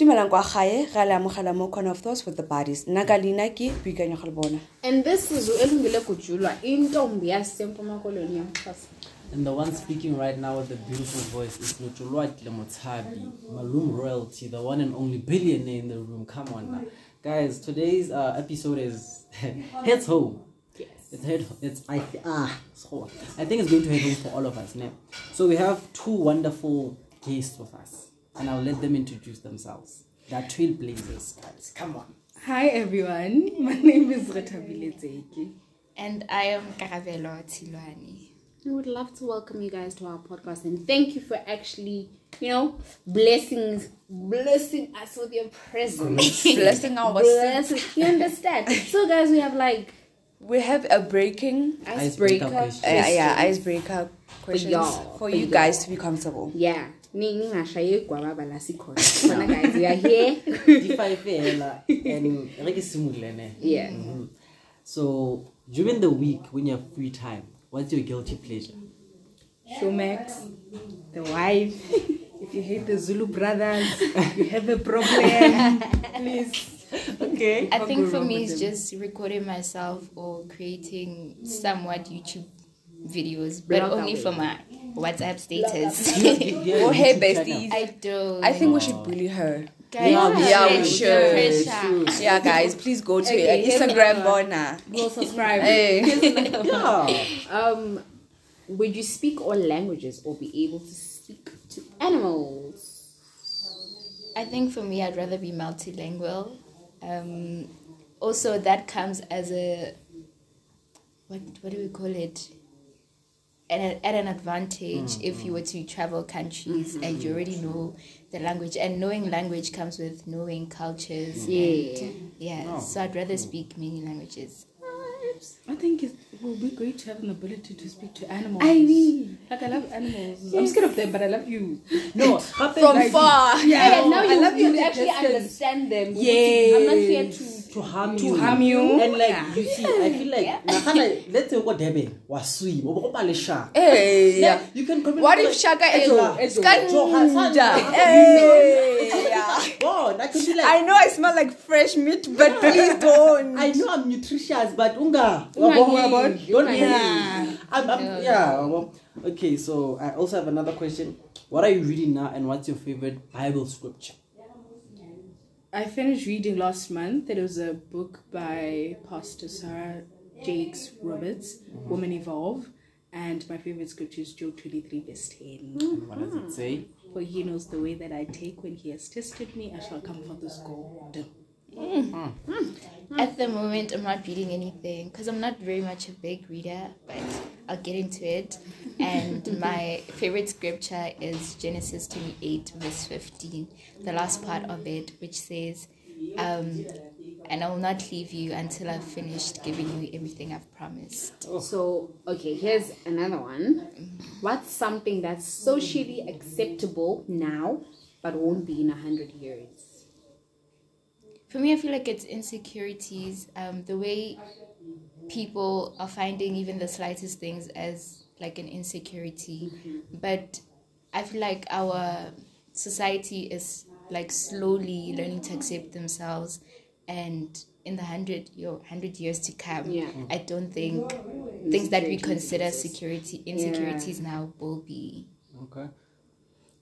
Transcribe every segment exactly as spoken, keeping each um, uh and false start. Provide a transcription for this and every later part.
of those with the bodies. Nagalina ki bika nyokalbona. And this is Elungile Kujula in Tombia Sempoma Colonial. And the one speaking right now with the beautiful voice is Lutulwa Lemotabi, Malum Royalty, the one and only billionaire in the room. Come on now. Guys, today's uh, episode is Heads Home. Yes. It's head it's I th- ah so I think it's going to head home for all of us now. So we have two wonderful guests with us, and I'll let them introduce themselves. They're trailblazers, guys. Come on. Hi everyone. My name is Rethabile Tseki. And I am Karabelo Tsiloane. We would love to welcome you guys to our podcast, and thank you for actually, you know, blessings, blessing us with your presence, blessing our blessing. You understand? So, guys, we have like we have a breaking icebreaker, uh, yeah, icebreaker questions for, for you for guys y'all. To be comfortable. Yeah, guys, we are here. Yeah. Mm-hmm. So during the week when you have free time, what's your guilty pleasure? Showmax, The Wife. If you hate the Zulu Brothers, you have a problem. Please. Okay. I think for me it's them. Just recording myself or creating somewhat YouTube videos, but Block only for my WhatsApp status. Or hey besties. I don't. I think oh. we should bully her. Guys, yeah, yeah, we should. Sure. Yeah, guys, please go to okay, Instagram Bona. Go subscribe. Hey. Yeah. Um, would you speak all languages or be able to speak to animals? I think for me, I'd rather be multilingual. Um, also, that comes as a what? What do we call it? At, at an advantage mm-hmm. if you were to travel countries mm-hmm. and you already know the language, and knowing language comes with knowing cultures. Mm-hmm. And, yeah, yeah. Oh. So I'd rather speak many languages. I think it will be great to have an ability to speak to animals. I mean, like I love animals. Yes. I'm scared of them, but I love you. No, from like far. Yeah, no, now you, I love you, you actually understand them. Yeah, I'm not here to. To harm to you. To harm you. And like, yeah. you see, I feel like, yeah. let's say what happened was swim. Hey, yeah. You can come what if Shaka is I know I smell like fresh meat, but please don't. I know I'm nutritious, but unga. Don't yeah. I'm, I'm, yeah. Okay, so I also have another question. What are you reading now, and what's your favorite Bible scripture? I finished reading last month. It was a book by Pastor Sarah Jakes Roberts, mm-hmm. Woman Evolve, and my favorite scripture is Job twenty-three, verse ten. Mm-hmm. What does it say? For he knows the way that I take. When he has tested me, I shall come forth as gold. Mm. Mm. Mm. At the moment, I'm not reading anything because I'm not very much a big reader, but I'll get into it. And my favorite scripture is Genesis twenty-eight, verse fifteen, the last part of it, which says, um, and I will not leave you until I've finished giving you everything I've promised. So, okay, here's another one. What's something that's socially acceptable now but won't be in a hundred years? For me, I feel like it's insecurities, um, the way people are finding even the slightest things as like an insecurity. Mm-hmm. But I feel like our society is like slowly learning to accept themselves, and in the hundred your hundred years to come, yeah. I don't think things that we consider security insecurities yeah. now will be. Okay.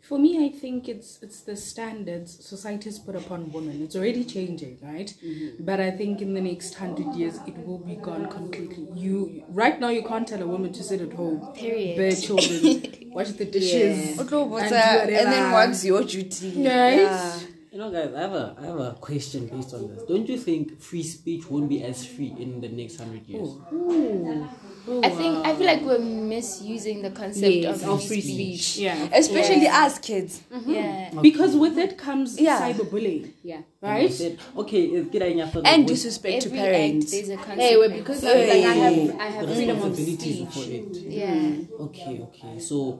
For me, I think it's it's the standards society has put upon women. It's already changing, right? Mm-hmm. But I think in the next hundred years, it will be gone completely. You right now, you can't tell a woman to sit at home, period, bear children, wash the dishes, yeah. and, and then what's your duty, right? Yeah. You know, guys, I have a I have a question based on this. Don't you think free speech won't be as free in the next hundred years? Ooh. Ooh. Oh, I think wow. I feel like we're misusing the concept yes, of, of free speech, speech. Yeah. especially yeah. as kids. Mm-hmm. Yeah, okay. Because with it comes yeah. cyberbullying. Yeah, right. It. Okay, and disrespect to parents. Every act, there's a consequence. Hey, well, because yeah. like I have I have freedom of speech. For it. Yeah. Okay. Okay. So,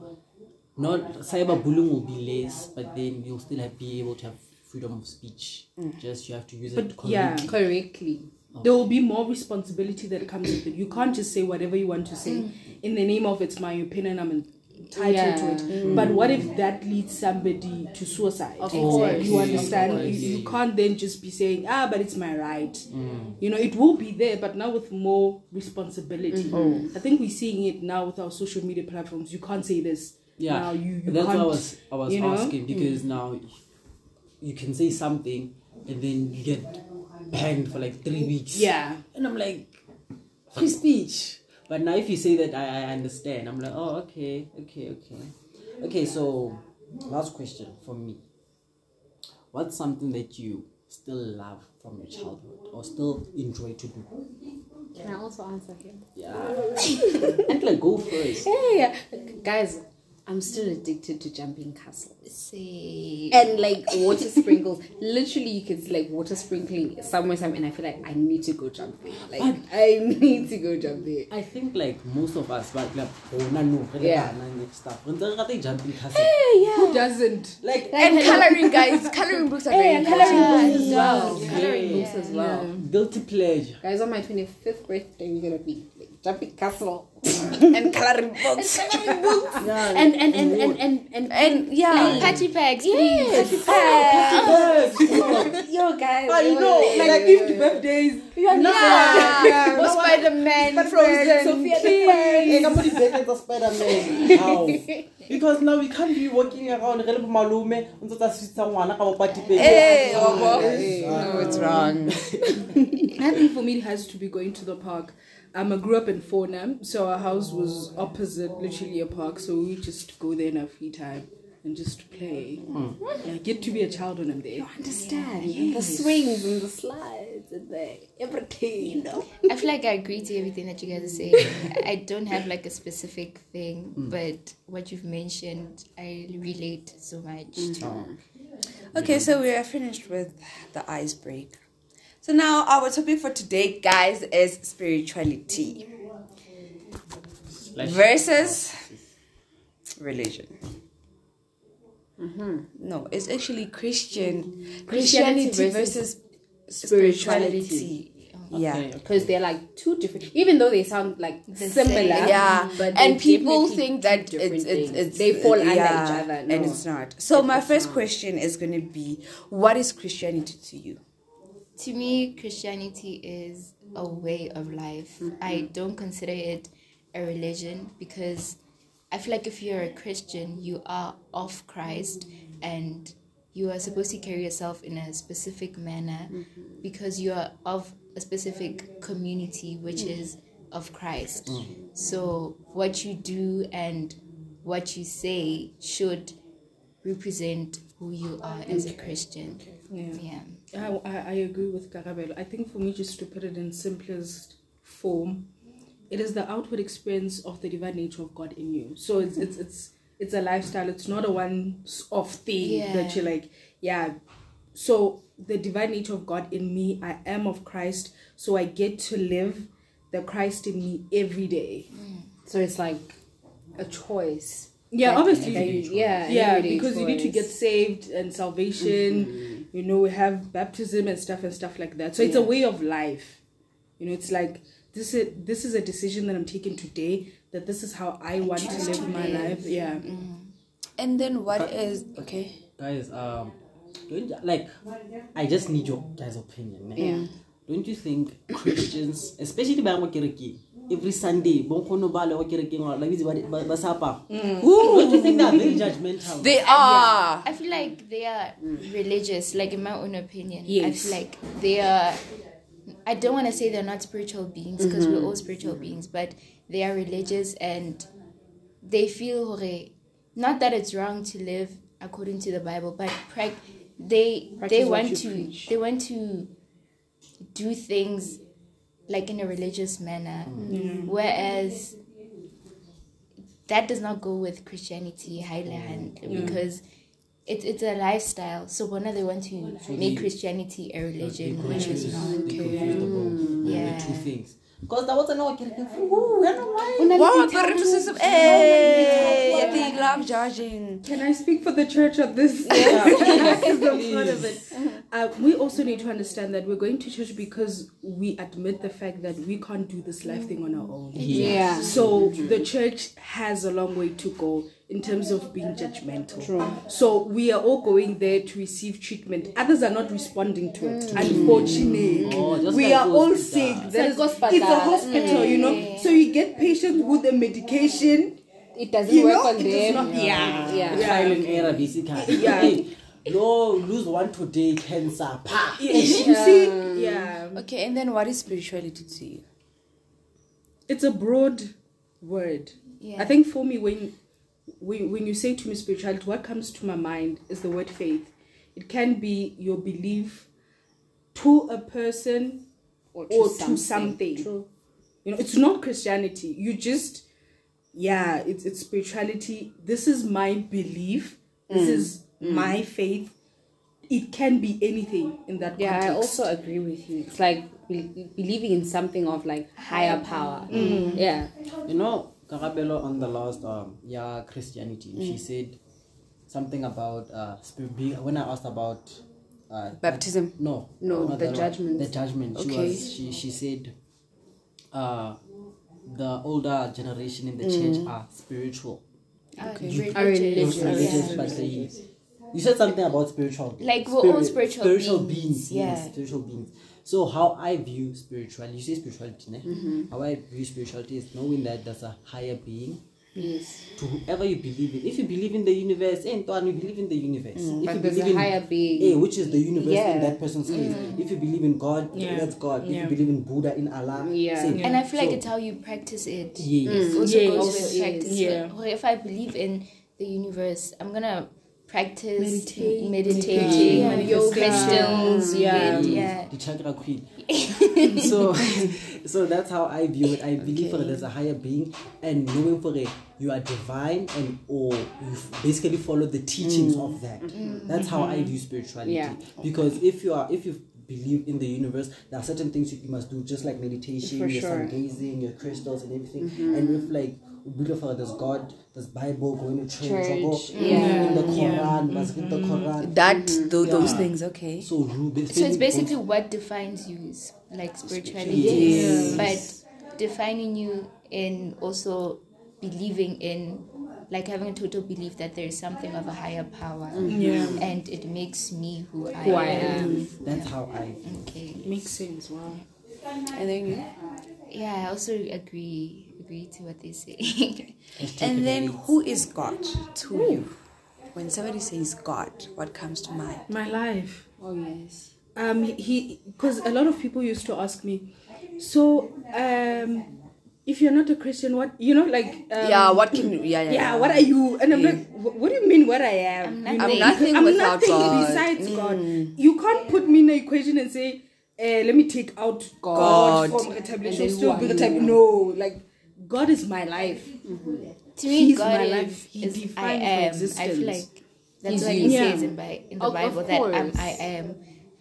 not cyberbullying will be less, but then you'll still have be able to have freedom of speech. Mm. Just you have to use but, it correctly. Yeah, correctly. There will be more responsibility that comes with it. You can't just say whatever you want to say in the name of it's my opinion. I'm in, title yeah. to it. Mm. But what if that leads somebody to suicide? Of course. Exactly. You understand? Of course. You, you can't then just be saying, ah, but it's my right. Mm. You know, it will be there, but now with more responsibility. Mm-hmm. I think we're seeing it now with our social media platforms. You can't say this. Yeah. Now you, you That's what I was, I was you know? asking, because mm. now you can say something and then you get banned for like three weeks. Yeah. And I'm like, free speech. But now if you say that, I, I understand. I'm like, oh, okay, okay, okay. Okay, so last question for me. What's something that you still love from your childhood or still enjoy to do? Can I also answer here? Yeah. Antla, go first. Hey, guys, I'm still addicted to jumping castles. See. And like water sprinkles. Literally, you can see like water sprinkling somewhere, somewhere, and I feel like I need to go jump there. Like, but I need to go jump there. I think like most of us, but like, oh, no, no, yeah. stuff. When they jumping castles. Hey, yeah. Who doesn't? Like, and coloring, guys. Coloring books are very hey, important. Coloring books as well. Yeah. Coloring books yeah. as well. Yeah. Guilty pleasure. Guys, on my twenty-fifth birthday, we're going to be like jumping castle. and coloring books and coloring books yeah, and, and, and, and, and, and, and yeah patchy bags please patchy bags yo guys I know like gift birthdays yeah yeah or Spider-Man Frozen Sophia the nobody's dating Spider-Man how because now we can't be walking around relebo malume unto tsa switsa ngwana ka party page no it's wrong I think for me it has to be going to the park. Um, I grew up in Fornam, so our house was opposite, literally a park. So we just go there in our free time and just play. Mm. Yeah, I get to be a child when I'm there. You understand yeah. yes. the swings and the slides and the everything, you know. I feel like I agree to everything that you guys are saying. I don't have like a specific thing, mm. but what you've mentioned, I relate so much mm. to. Okay, so we are finished with the icebreaker. So now our topic for today, guys, is spirituality versus religion. Mm-hmm. No, it's actually Christian Christianity, Christianity versus spirituality. spirituality. Okay, yeah, because okay. they're like two different, even though they sound like the similar. Yeah, but and people think that it's, it's, it's they fall under yeah, each other, no. and it's not. So it's my first not. question is going to be, what is Christianity to you? To me, Christianity is a way of life. Mm-hmm. I don't consider it a religion because I feel like if you're a Christian, you are of Christ and you are supposed to carry yourself in a specific manner mm-hmm. because you are of a specific community, which mm-hmm. is of Christ. Mm-hmm. So what you do and what you say should represent who you are as okay. a Christian. Okay. Yeah, yeah. I, I agree with Karabelo. I think for me, just to put it in simplest form, it is the outward experience of the divine nature of God in you. So it's it's it's it's a lifestyle. It's not a one-off thing yeah. that you're like, yeah. So the divine nature of God in me, I am of Christ, so I get to live the Christ in me every day. Mm. So it's like a choice. Yeah, like, obviously. Like, yeah, yeah, because choice. You need to get saved and salvation. Mm-hmm. You know, we have baptism and stuff and stuff like that. So it's yeah. a way of life. You know, it's like, this is this is a decision that I'm taking today, that this is how I, I want to live to my live. life. Yeah. Mm. And then what but, is... Okay. Guys, um, like, I just need your guys' opinion. Right? Yeah. Don't you think Christians, especially every Sunday, mm. Ooh, don't you think they are very judgmental? They are. Yeah. I feel like they are religious, like in my own opinion. Yes. I feel like they are, I don't want to say they're not spiritual beings because mm-hmm. we're all spiritual beings, but they are religious and they feel, not that it's wrong to live according to the Bible, but they, they want to, preach. they want to do things like in a religious manner, mm. whereas that does not go with Christianity highland mm. because it's it's a lifestyle. So when they want to so make they, Christianity a religion, which is, is not okay. Mm. Yeah. Two things. Because that was an okay. Wow, criticism. Hey, they love judging. Can I speak for the church of this? Yeah. This is the part of it. Uh, we also need to understand that we're going to church because we admit the fact that we can't do this life thing on our own. Yeah. yeah. So the church has a long way to go. in terms of being judgmental. True. So we are all going there to receive treatment. Others are not responding to it. Mm. Unfortunately, mm. we are all sick. There is, it's a hospital, mm. you know. So you get patients with a medication. It doesn't you work know, on them. Not, yeah. Yeah. Trial and error, basically. Yeah. No, lose one today, cancer. Pa. Yeah. You see? Yeah. Okay, and then what is spirituality to you? It's a broad word. Yeah. I think for me, when, when when you say to me spirituality, what comes to my mind is the word faith. It can be your belief to a person or to or something. To something. True. You know, it's not Christianity. You just, yeah, it's it's spirituality. This is my belief. This mm. is mm. my faith. It can be anything in that yeah, context. Yeah, I also agree with you. It's like be- believing in something of like higher power. Mm. Yeah. You know, Karabelo on the last um yeah Christianity, mm. she said something about uh being, when I asked about uh baptism. No, no, the, the judgment. The judgment. She okay. was she she said uh the older generation in the mm. church are spiritual. Okay. You, are religious, are religious, yeah. but they, you said something about spiritual beings. Like we're Spirit, all spiritual, spiritual beings. beings yeah. Yes, spiritual beings. So how I view spirituality, you say spirituality, ne? Mm-hmm. How I view spirituality is knowing that there's a higher being. Yes. To whoever you believe in. If you believe in the universe, eh, you believe in the universe. Mm, if but you there's believe a higher in, being. Eh, which is the universe yeah. in that person's case. Mm. If you believe in God, yeah. that's God. Yeah. If you believe in Buddha, in Allah. Yeah. Same. And I feel like so, it's how you practice it. Yes. Mm. Also yes. goes with yes. practice. Yeah. But if I believe in the universe, I'm going to practice meditating, meditating, yeah. yoga, crystals, yeah, yeah, the chakra queen. so, so that's how I view it. I believe okay. for there's a higher being, and knowing for it, you are divine, and or you basically follow the teachings mm. of that. Mm-hmm. That's how I view spirituality. Yeah. Because okay. if you are, if you believe in the universe, there are certain things you must do, just like meditation, for your sure. sun gazing, your crystals, and everything. Mm-hmm. And with like. Beautiful, there's God, there's Bible, going to church, church. Go, yeah. in the Quran, yeah. mm-hmm. the Quran. That, th- yeah. those things, okay. So, so it's basically what defines you is like spirituality, yes. Yes. But defining you in also believing in, like having a total belief that there is something of a higher power, mm-hmm. yeah. and it makes me who I, who I am. am. That's yeah. how I feel. Okay. It makes sense, wow. And then you? Yeah, I also agree. agree to what they say. And then who is God to Ooh. you? When somebody says God, what comes to mind? My life. Oh yes. Um he, because a lot of people used to ask me, so um if you're not a Christian, what, you know, like um, yeah what can you yeah yeah, yeah yeah what are you? And I'm yeah. like, what do you mean what I am? I'm nothing, you know? I'm nothing, I'm without nothing God. Besides mm. God. You can't put me in an equation and say uh, let me take out God, God from a tablet and still be the type. No, like God is my life. Mm-hmm. To me, He's God my is, life. He is defines I am. My existence. I feel like that's what He yeah. says in, by, in the oh, Bible, that I'm, I am.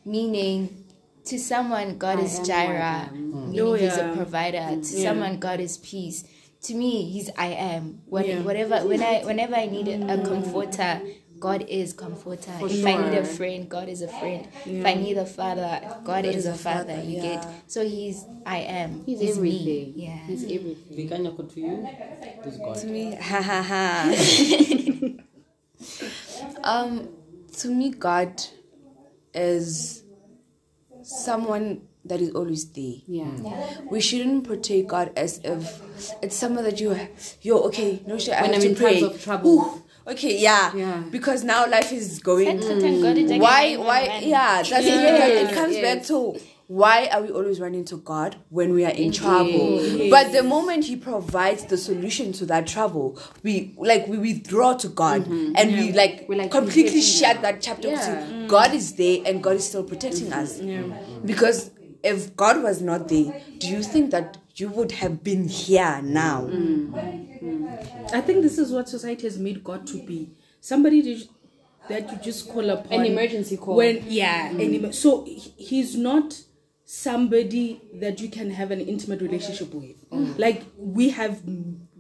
Meaning, to someone, God I is Jireh. Meaning oh, yeah. He's a provider. To yeah. someone, God is peace. To me, He's I am. When, yeah. whatever, when I, whenever I need a, a comforter, God is comforter. For if sure. I need a friend, God is a friend. Yeah. If I need a father, God, God is, is a father. father you yeah. get. So He's I am. He's, He's everything. Me. Yeah. He's everything. We can to you. He's God. To me, ha ha ha. um, to me, God is someone that is always there. Yeah. yeah. We shouldn't portray God as if it's someone that you, you're okay. No shit. When I'm in times of trouble. Ooh. Okay, yeah. yeah, because now life is going. Mm. Why, why, yeah, that's yeah. it. It comes yes. back to why are we always running to God when we are in trouble? Yes. But the moment He provides the solution to that trouble, we like we withdraw to God mm-hmm. and yeah. we like, like completely shut that chapter. Yeah. Mm. God is there and God is still protecting mm-hmm. us yeah. because if God was not there, do you think that you would have been here now? Mm. I think this is what society has made God to be. Somebody that you just call upon. An emergency call. When, yeah. Mm. An, so He's not somebody that you can have an intimate relationship with. Mm. Like we have,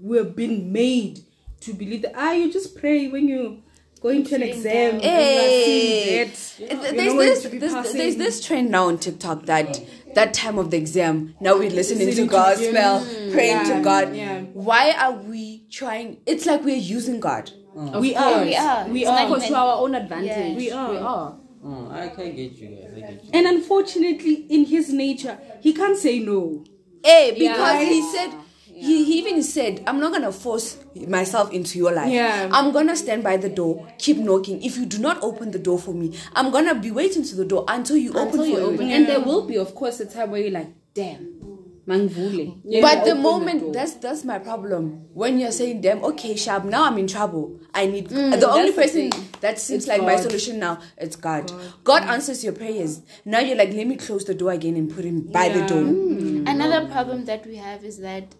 we've been made to believe that, ah, you just pray when you... Going to an exam. Hey. It, you know, there's, this, this, there's this trend now on TikTok that that time of the exam, now we're listening to gospel, praying yeah, to God. Yeah. why are we trying? It's like we're using God. Mm. We, are. we are. We it's are. Because to our own advantage. Yes. We are. We are. Mm, I can get you guys. I get you. And unfortunately, in his nature, he can't say no. Eh, because yeah. he said... Yeah. He, he even said, I'm not going to force myself into your life. Yeah. I'm going to stand by the door, keep knocking. If you do not open the door for me, I'm going to be waiting to the door until you until open you for open. Yeah. And there will be, of course, a time where you're like, damn, mangvule. Yeah, but the moment, the that's that's my problem. When you're saying, damn, okay, Shab, now I'm in trouble. I need... Mm, the only person the that seems it's like God. My solution now, it's God. God, God mm. answers your prayers. Now you're like, let me close the door again and put him by yeah. the door. Mm. Another problem that we have is that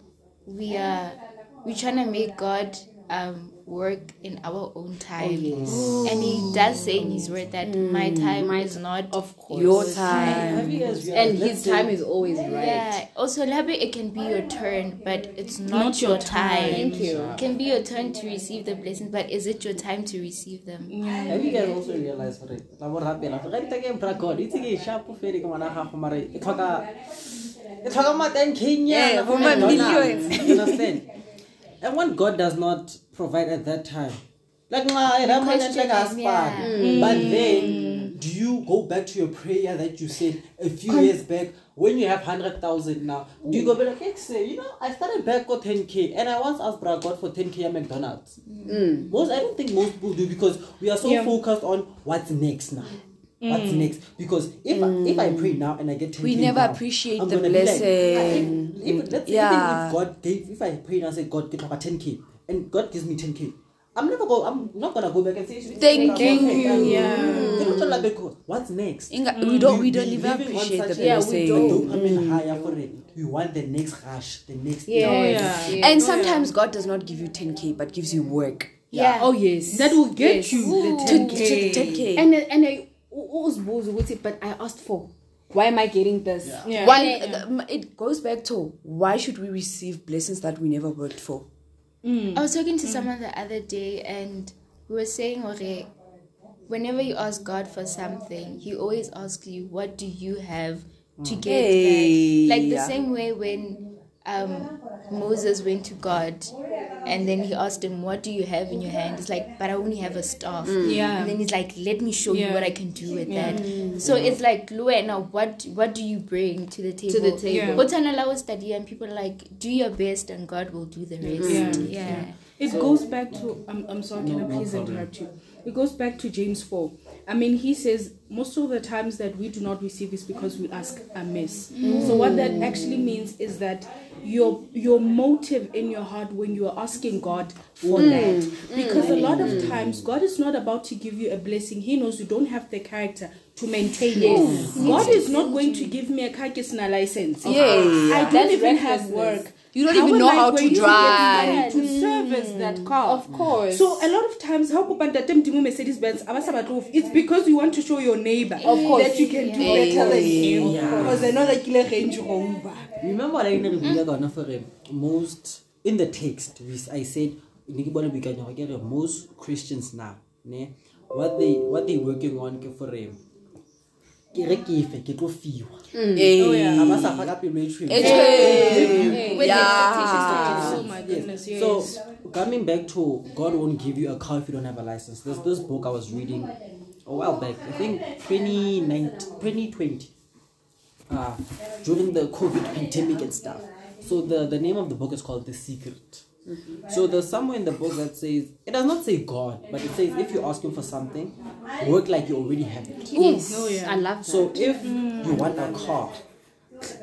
We are we trying to make God um work in our own time, oh, yes. Ooh, and He does say in His word that mm, my time my is not of course your time, time. and His time is always right. Yeah. Also, it can be your turn, but it's not, not your, your time. time. Thank you. It can be your turn to receive the blessings, but is it your time to receive them? Mm. Have you guys also realized that? It's talking about ten Kenyan for my millions. You understand? And when God does not provide at that time, like nah, it happens like a spark. But then, do you go back to your prayer that you said a few Con- years back when you have hundred thousand now? Do you go back like, say, you know, I started back with ten k, and I once asked God for ten k at McDonald's. Mm. Most, I don't think most people do because we are so yeah. focused on what's next now. Mm. What's next? Because if mm. if I pray now and I get ten, we never now, appreciate I'm the blessing. Like, if, if, let's yeah. If God gave, if I pray now and say God give me ten k, and God gives me ten k, I'm never go. I'm not gonna go back and say thank you. Yeah. Mm. What's next? Mm. We don't. We don't even appreciate the blessing. Yeah, we don't. I mean, higher for it. We want the next rush, the next. Yeah. yeah. yeah. And sometimes God does not give you ten k, but gives you work. Yeah. yeah. Oh yes. That will get yes. you Ooh. the ten k. To, to the ten k. And and I. But I asked for. Why am I getting this? Yeah. Yeah. Why yeah. It goes back to why should we receive blessings that we never worked for? Mm. I was talking to mm. someone the other day, and we were saying, okay, whenever you ask God for something, He always asks you, "What do you have to mm. get?" Hey. Like the yeah. same way when um, Moses went to God. And then he asked him, what do you have in your hand? He's like, but I only have a staff. Mm. Yeah. And then he's like, let me show yeah. you what I can do with yeah. that. Mm. So it's like, now what what do you bring to the table? To the table. But yeah. allow us study and people are like, do your best and God will do the rest. Yeah. yeah. yeah. It so, goes back to, I'm, I'm sorry, no, can I please no interrupt you? It goes back to James four. I mean, he says, most of the times that we do not receive is because we ask amiss. Mm. So what that actually means is that your your motive in your heart when you are asking God for mm. that. Because mm. a lot of times, God is not about to give you a blessing. He knows you don't have the character to maintain yes. it. God is not going to give me a kakisna license. Okay. Yes. I don't That's even have work. You don't how even know how to drive. To mm. service that car. Of course. So a lot of times, how it's because you want to show your neighbor of course. That you can do yeah. better than him. Yeah. Because they know that you remember mm. most in the text I said most Christians now what they what they working on for him. So coming back to God won't give you a car if you don't have a license. There's this book I was reading a while back, I think twenty twenty uh, during the COVID pandemic and stuff. So the, the name of the book is called The Secret. Mm-hmm. So there's somewhere in the book that says, it does not say God, but it says if you ask him for something, work like you already have it. Yes, oh, yeah. I love that. So if mm. you want a car,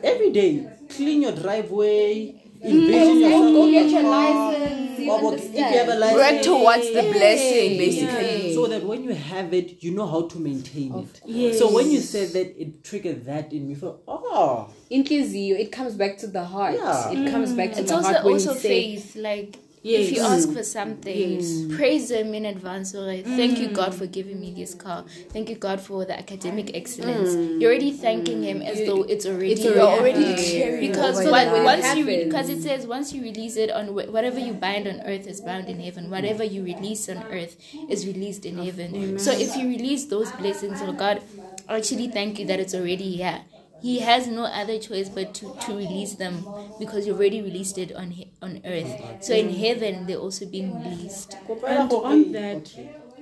every day, clean your driveway, invest in yourself. Go get your license. You if you have a license. Work towards the blessing, basically. Yeah. So that when you have it, you know how to maintain of it. Yes. So when you said that, it triggered that in me for, oh. Inclusio, it comes back to the heart. Yeah. It comes back to it's the also, heart. It's also also faith. Like, yes. if you ask for something, yes. praise Him in advance. Or like, thank mm. you, God, for giving me this car. Thank you, God, for the academic excellence. Mm. You're already thanking mm. Him as you, though it's already. It's already, already because oh what, once you because it says once you release it on whatever you bind on earth is bound in heaven. Whatever you release on earth is released in heaven. So if you release those blessings, oh God, actually thank you that it's already here. He has no other choice but to, to release them, because he already released it on on earth. So in heaven, they're also being released. And on that,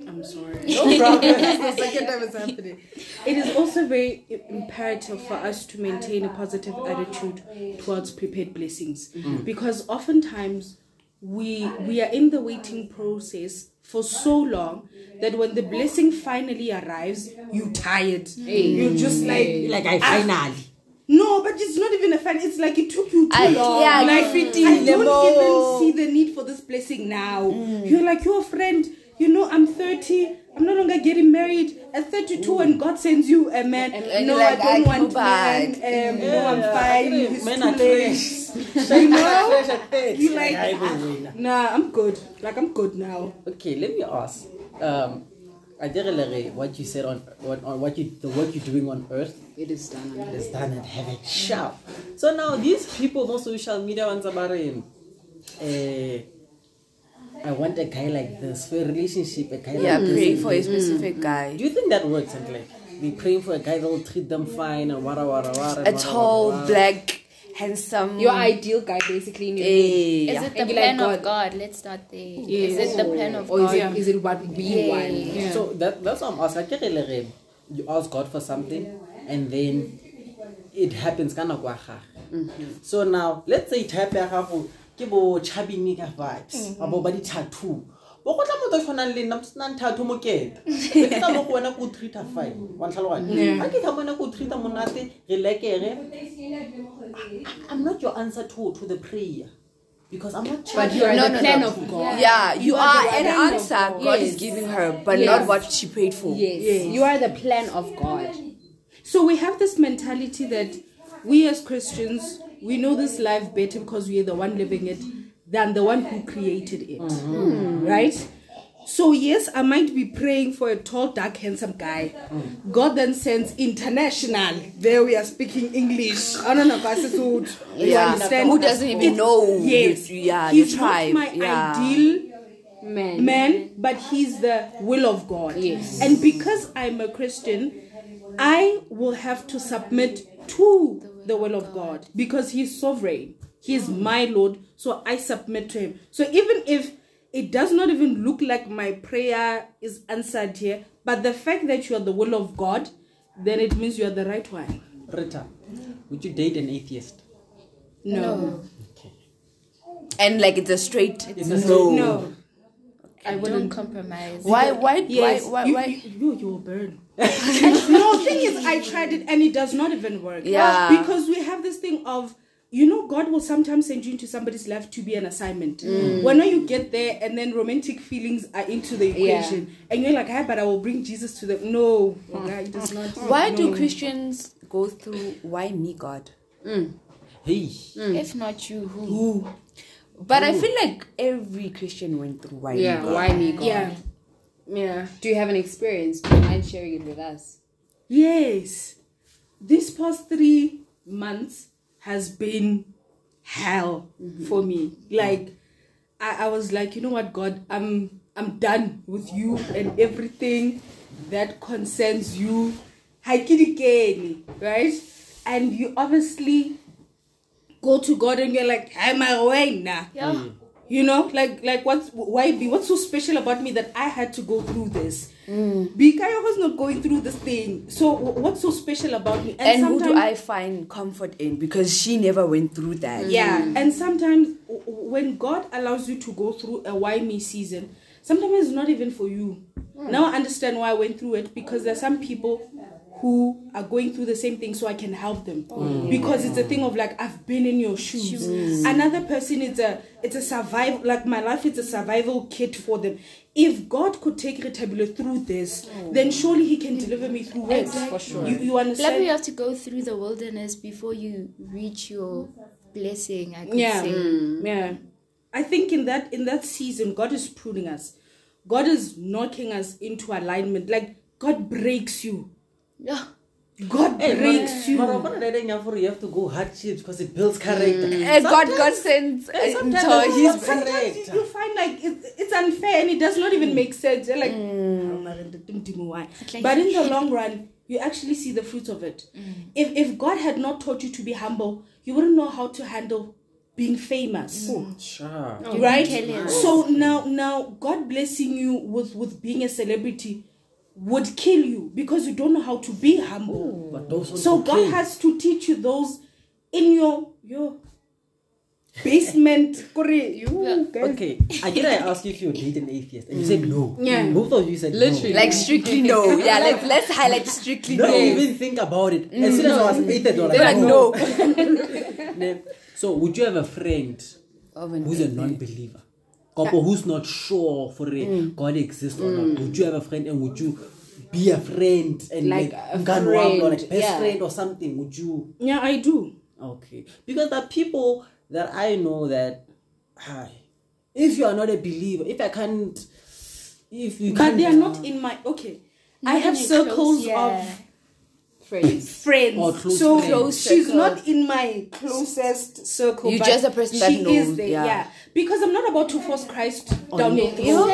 I'm sorry. No problem. That's the second time it's happening. It is also very imperative for us to maintain a positive attitude towards prepared blessings, mm. because oftentimes we we are in the waiting process for so long that when the blessing finally arrives, you tired. Mm. You're just like like I finally. No, but it's not even a fan. It's like it took you too I, long. Yeah, like, I don't level. even see the need for this blessing now. Mm. You're like your friend. You know, I'm thirty. I'm no longer getting married at thirty-two, and God sends you a man. And, and no, like, I don't I want man. Um, yeah. No, I'm fine. It's men are trash. You know, you like, ah, nah, I'm good. Like I'm good now. Okay, let me ask. Um, what you said on what on what you the work you're doing on earth, it is done. It is done at heaven. Shout. So now these people, no social media ones about him. Uh, I want a guy like this for a relationship. A guy yeah, like pray this. for a specific mm. guy. Do you think that works? And like, we praying for a guy that will treat them fine and wara wara wara. A tall, wada, wada. black, handsome. Your ideal guy, basically. In your hey. Is it yeah. the plan like, of God? God? Let's start there. Yeah. Is it the plan of or God? Or is, is it what we yeah. want? Yeah. So that, that's what I'm asking. You ask God for something, and then it happens. Mm-hmm. So now, let's say it happens. Kibo chabi nigga vibes. Abo body tattoo. Boko tla motho tshwana le nna mtsana tattoo mo keta. Ke tla mo bona go treat a fine. Wa tlhaloganya. Ha ke tla bona go treat monate relekere. I'm not your answer to to the prayer. Because I'm not trying. But you are no, the no, plan no. of God. Yeah, you, you are, are an answer God, God yes. is giving her, but yes. not what she prayed for. Yes. yes. You are the plan of God. So we have this mentality that we as Christians, we know this life better because we are the one living it than the one who created it, mm-hmm. right? So yes, I might be praying for a tall, dark, handsome guy. Mm. God then sends international. There we are speaking English. I don't know if I said who understand. Who doesn't even know? Yes, yeah, he's not my yeah. ideal man. man, but he's the will of God. Yes. And because I'm a Christian, I will have to submit to the will of God, because he's sovereign, he is my Lord, so I submit to him. So even if it does not even look like my prayer is answered here, but the fact that you are the will of God, then it means you are the right one. Rita, would you date an atheist? No, no. Okay. And like it's a straight it's a no, no. I wouldn't compromise. Why? Why? Yes. Why? Why? You, why? You, you, you will burn. No, the thing is, I tried it and it does not even work. Yeah. Because we have this thing of, you know, God will sometimes send you into somebody's life to be an assignment. Mm. When you get there and then romantic feelings are into the equation, yeah. and you're like, hey, but I will bring Jesus to them. No, mm. God, it does not. Why no. do Christians go through? Why me, God? Mm. Hey. Mm. If not you, who? Who? But Ooh. I feel like every Christian went through why yeah, me God. Why me God. Yeah. yeah. Do you have an experience? Do you mind sharing it with us? Yes. This past three months has been hell mm-hmm. for me. Like, I, I was like, you know what, God, I'm I'm done with you and everything that concerns you. Right? And you obviously go to God and you're like, I'm away now. Yeah. Mm. You know, like, like what's, why be, what's so special about me that I had to go through this? Mm. Because I was not going through this thing. So what's so special about me? And, and who do I find comfort in? Because she never went through that. Yeah. Mm. And sometimes when God allows you to go through a why me season, sometimes it's not even for you. Mm. Now I understand why I went through it, because there are some people who are going through the same thing, so I can help them. Mm. Because it's a thing of like, I've been in your shoes. Mm. Another person, it's a it's a survival, like my life is a survival kit for them. If God could take Rethabile through this, oh. then surely he can deliver me through it. Exactly. For sure. You, you understand? Like, you have to go through the wilderness before you reach your blessing, I could yeah. say. Mm. Yeah. I think in that in that season, God is pruning us. God is knocking us into alignment. Like, God breaks you. Yeah. God hey, breaks you. But you have to go hardships because it builds character. Mm. And God, God sends uh, sometimes his character. You find like it, it's unfair and it does not even make sense. You're like, mm. but in the long run, you actually see the fruits of it. Mm. If if God had not taught you to be humble, you wouldn't know how to handle being famous. Mm. Sure. Oh, right? So now now God blessing you with, with being a celebrity would kill you because you don't know how to be humble. But those so God kill. has to teach you those in your your basement. you yeah. Okay, again I asked you if you're dating an atheist and you said no. Yeah. Both of you said literally no. Like strictly no. Yeah, let's, let's highlight strictly no. Don't even think about it. As soon as I was atheist, they were like no. no. So would you have a friend who's a non-believer? Couple who's not sure for mm. God exists or mm. not? Would you have a friend and would you be a friend and like, like a friend, or like best yeah. friend or something? Would you? Yeah, I do. Okay, because there are people that I know that, hi, if you are not a believer, if I can't, if you, but can't, they are not in my okay. Not I have circles close, yeah. of friends, friends. Or close so friends. She's circles. Not in my closest circle. You're just a person that knows, there, yeah. yeah. Because I'm not about to force Christ oh, down your throat. No.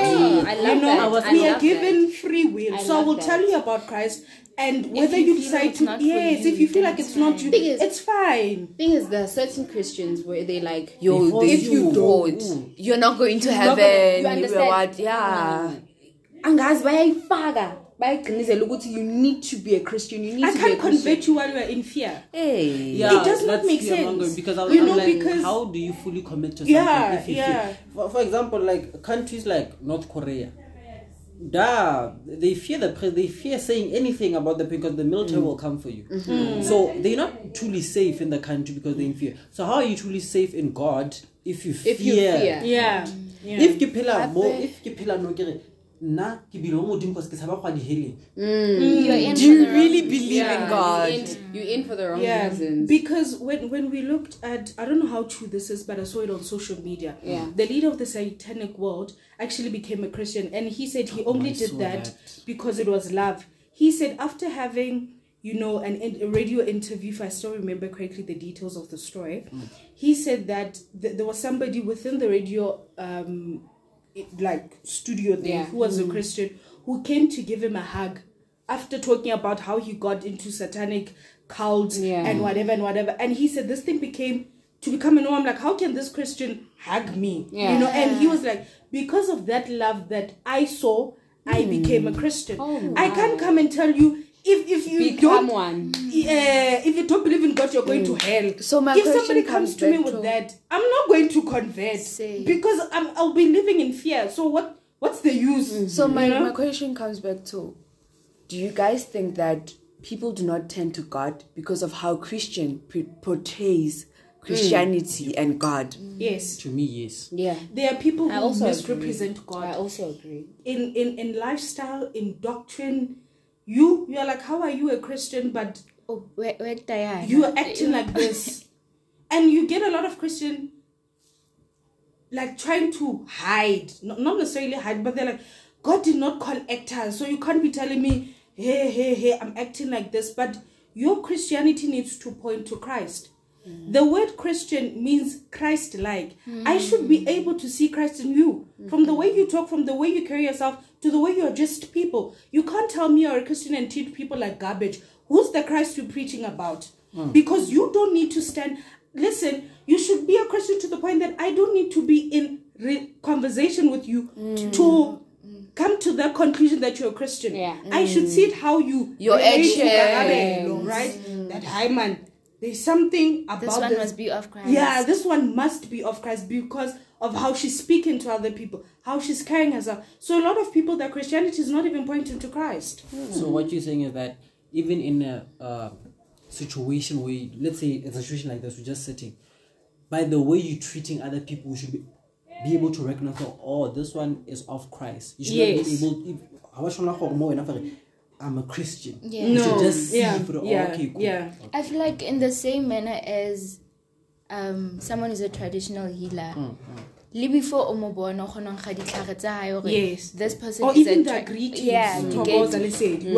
I love you know, I was, we I are given that. Free will. I so I will that. Tell you about Christ. And whether you, you decide to, yes, you, if you feel like it's fine. Not you, is, it's fine. Thing is, there are certain Christians where they like, yo, if you don't, you're not going to heaven. You understand? Yeah. And guys, why faga? You need to be a Christian. You need I to can't convert you while you are in fear. Hey, yeah, it does not make sense. Because I was you know, like, because how do you fully commit to something? Yeah, if you yeah. Fear? For, for example, like countries like North Korea, da they fear the pre- they fear saying anything about the because the military mm. will come for you. Mm-hmm. So they're not truly safe in the country because they're in fear. So how are you truly safe in God if you fear? If you fear, yeah. yeah. If you pillar more, if you pillar no get. Mm. Mm. Do you really believe yeah. in God? You're in, you're in for the wrong yeah. reasons. Because when, when we looked at, I don't know how true this is, but I saw it on social media. Yeah. The leader of the satanic world actually became a Christian. And he said he only oh, did that, that because it was love. He said after having, you know, an, a radio interview, if I still remember correctly the details of the story, mm. he said that th- there was somebody within the radio um like studio there yeah. who was mm. a Christian who came to give him a hug after talking about how he got into satanic cults yeah. and whatever and whatever, and he said this thing became to become a norm. I'm like, how can this Christian hug me? yeah. You know, and he was like, because of that love that I saw, I mm. became a Christian. oh, wow. I can't come and tell you if if you become don't one. Uh, if you don't believe in God, you're going mm. to hell. So my if somebody comes to me with to... that, I'm not going to convert. Same. Because I'm, I'll be living in fear. So what what's the use? Mm-hmm. So my, yeah. my question comes back to, do you guys think that people do not turn to God because of how Christian pre- portrays Christianity mm. and God? Mm. Yes. To me, yes. Yeah. There are people who misrepresent God. I also agree. In in, in lifestyle, in doctrine. You, you're like, how are you a Christian, but oh, where, where you're acting like this? And you get a lot of Christian, like, trying to hide. Not, not necessarily hide, but they're like, God did not call actors, so you can't be telling me, hey, hey, hey, I'm acting like this. But your Christianity needs to point to Christ. Mm. The word Christian means Christ-like. Mm. I should be able to see Christ in you. Mm. From the way you talk, from the way you carry yourself, to the way you are just people. You can't tell me you're a Christian and treat people like garbage. Who's the Christ you're preaching about? Mm. Because you don't need to stand. Listen, you should be a Christian to the point that I don't need to be in re- conversation with you mm. to come to the conclusion that you're a Christian. Yeah. Mm. I should see it how you... Your actions. Right? Mm. That high man. There's something about this. One this. Must be of Christ. Yeah, this one must be of Christ because... of how she's speaking to other people, how she's carrying herself. So a lot of people, their Christianity is not even pointing to Christ. Mm. So what you're saying is that even in a uh, situation where, you, let's say a situation like this, we're just sitting, by the way you're treating other people, you should be, be able to recognize, oh, this one is of Christ. You should yes. not be able to... I'm a Christian. Yeah. You no. should just see yeah. for the, oh, yeah. okay, cool. Yeah. Okay. I feel like in the same manner as... Um, someone is a traditional healer. Mm, mm. Yes. This person or is even a tra- the greetings. Yeah, mm. Mm. Mm.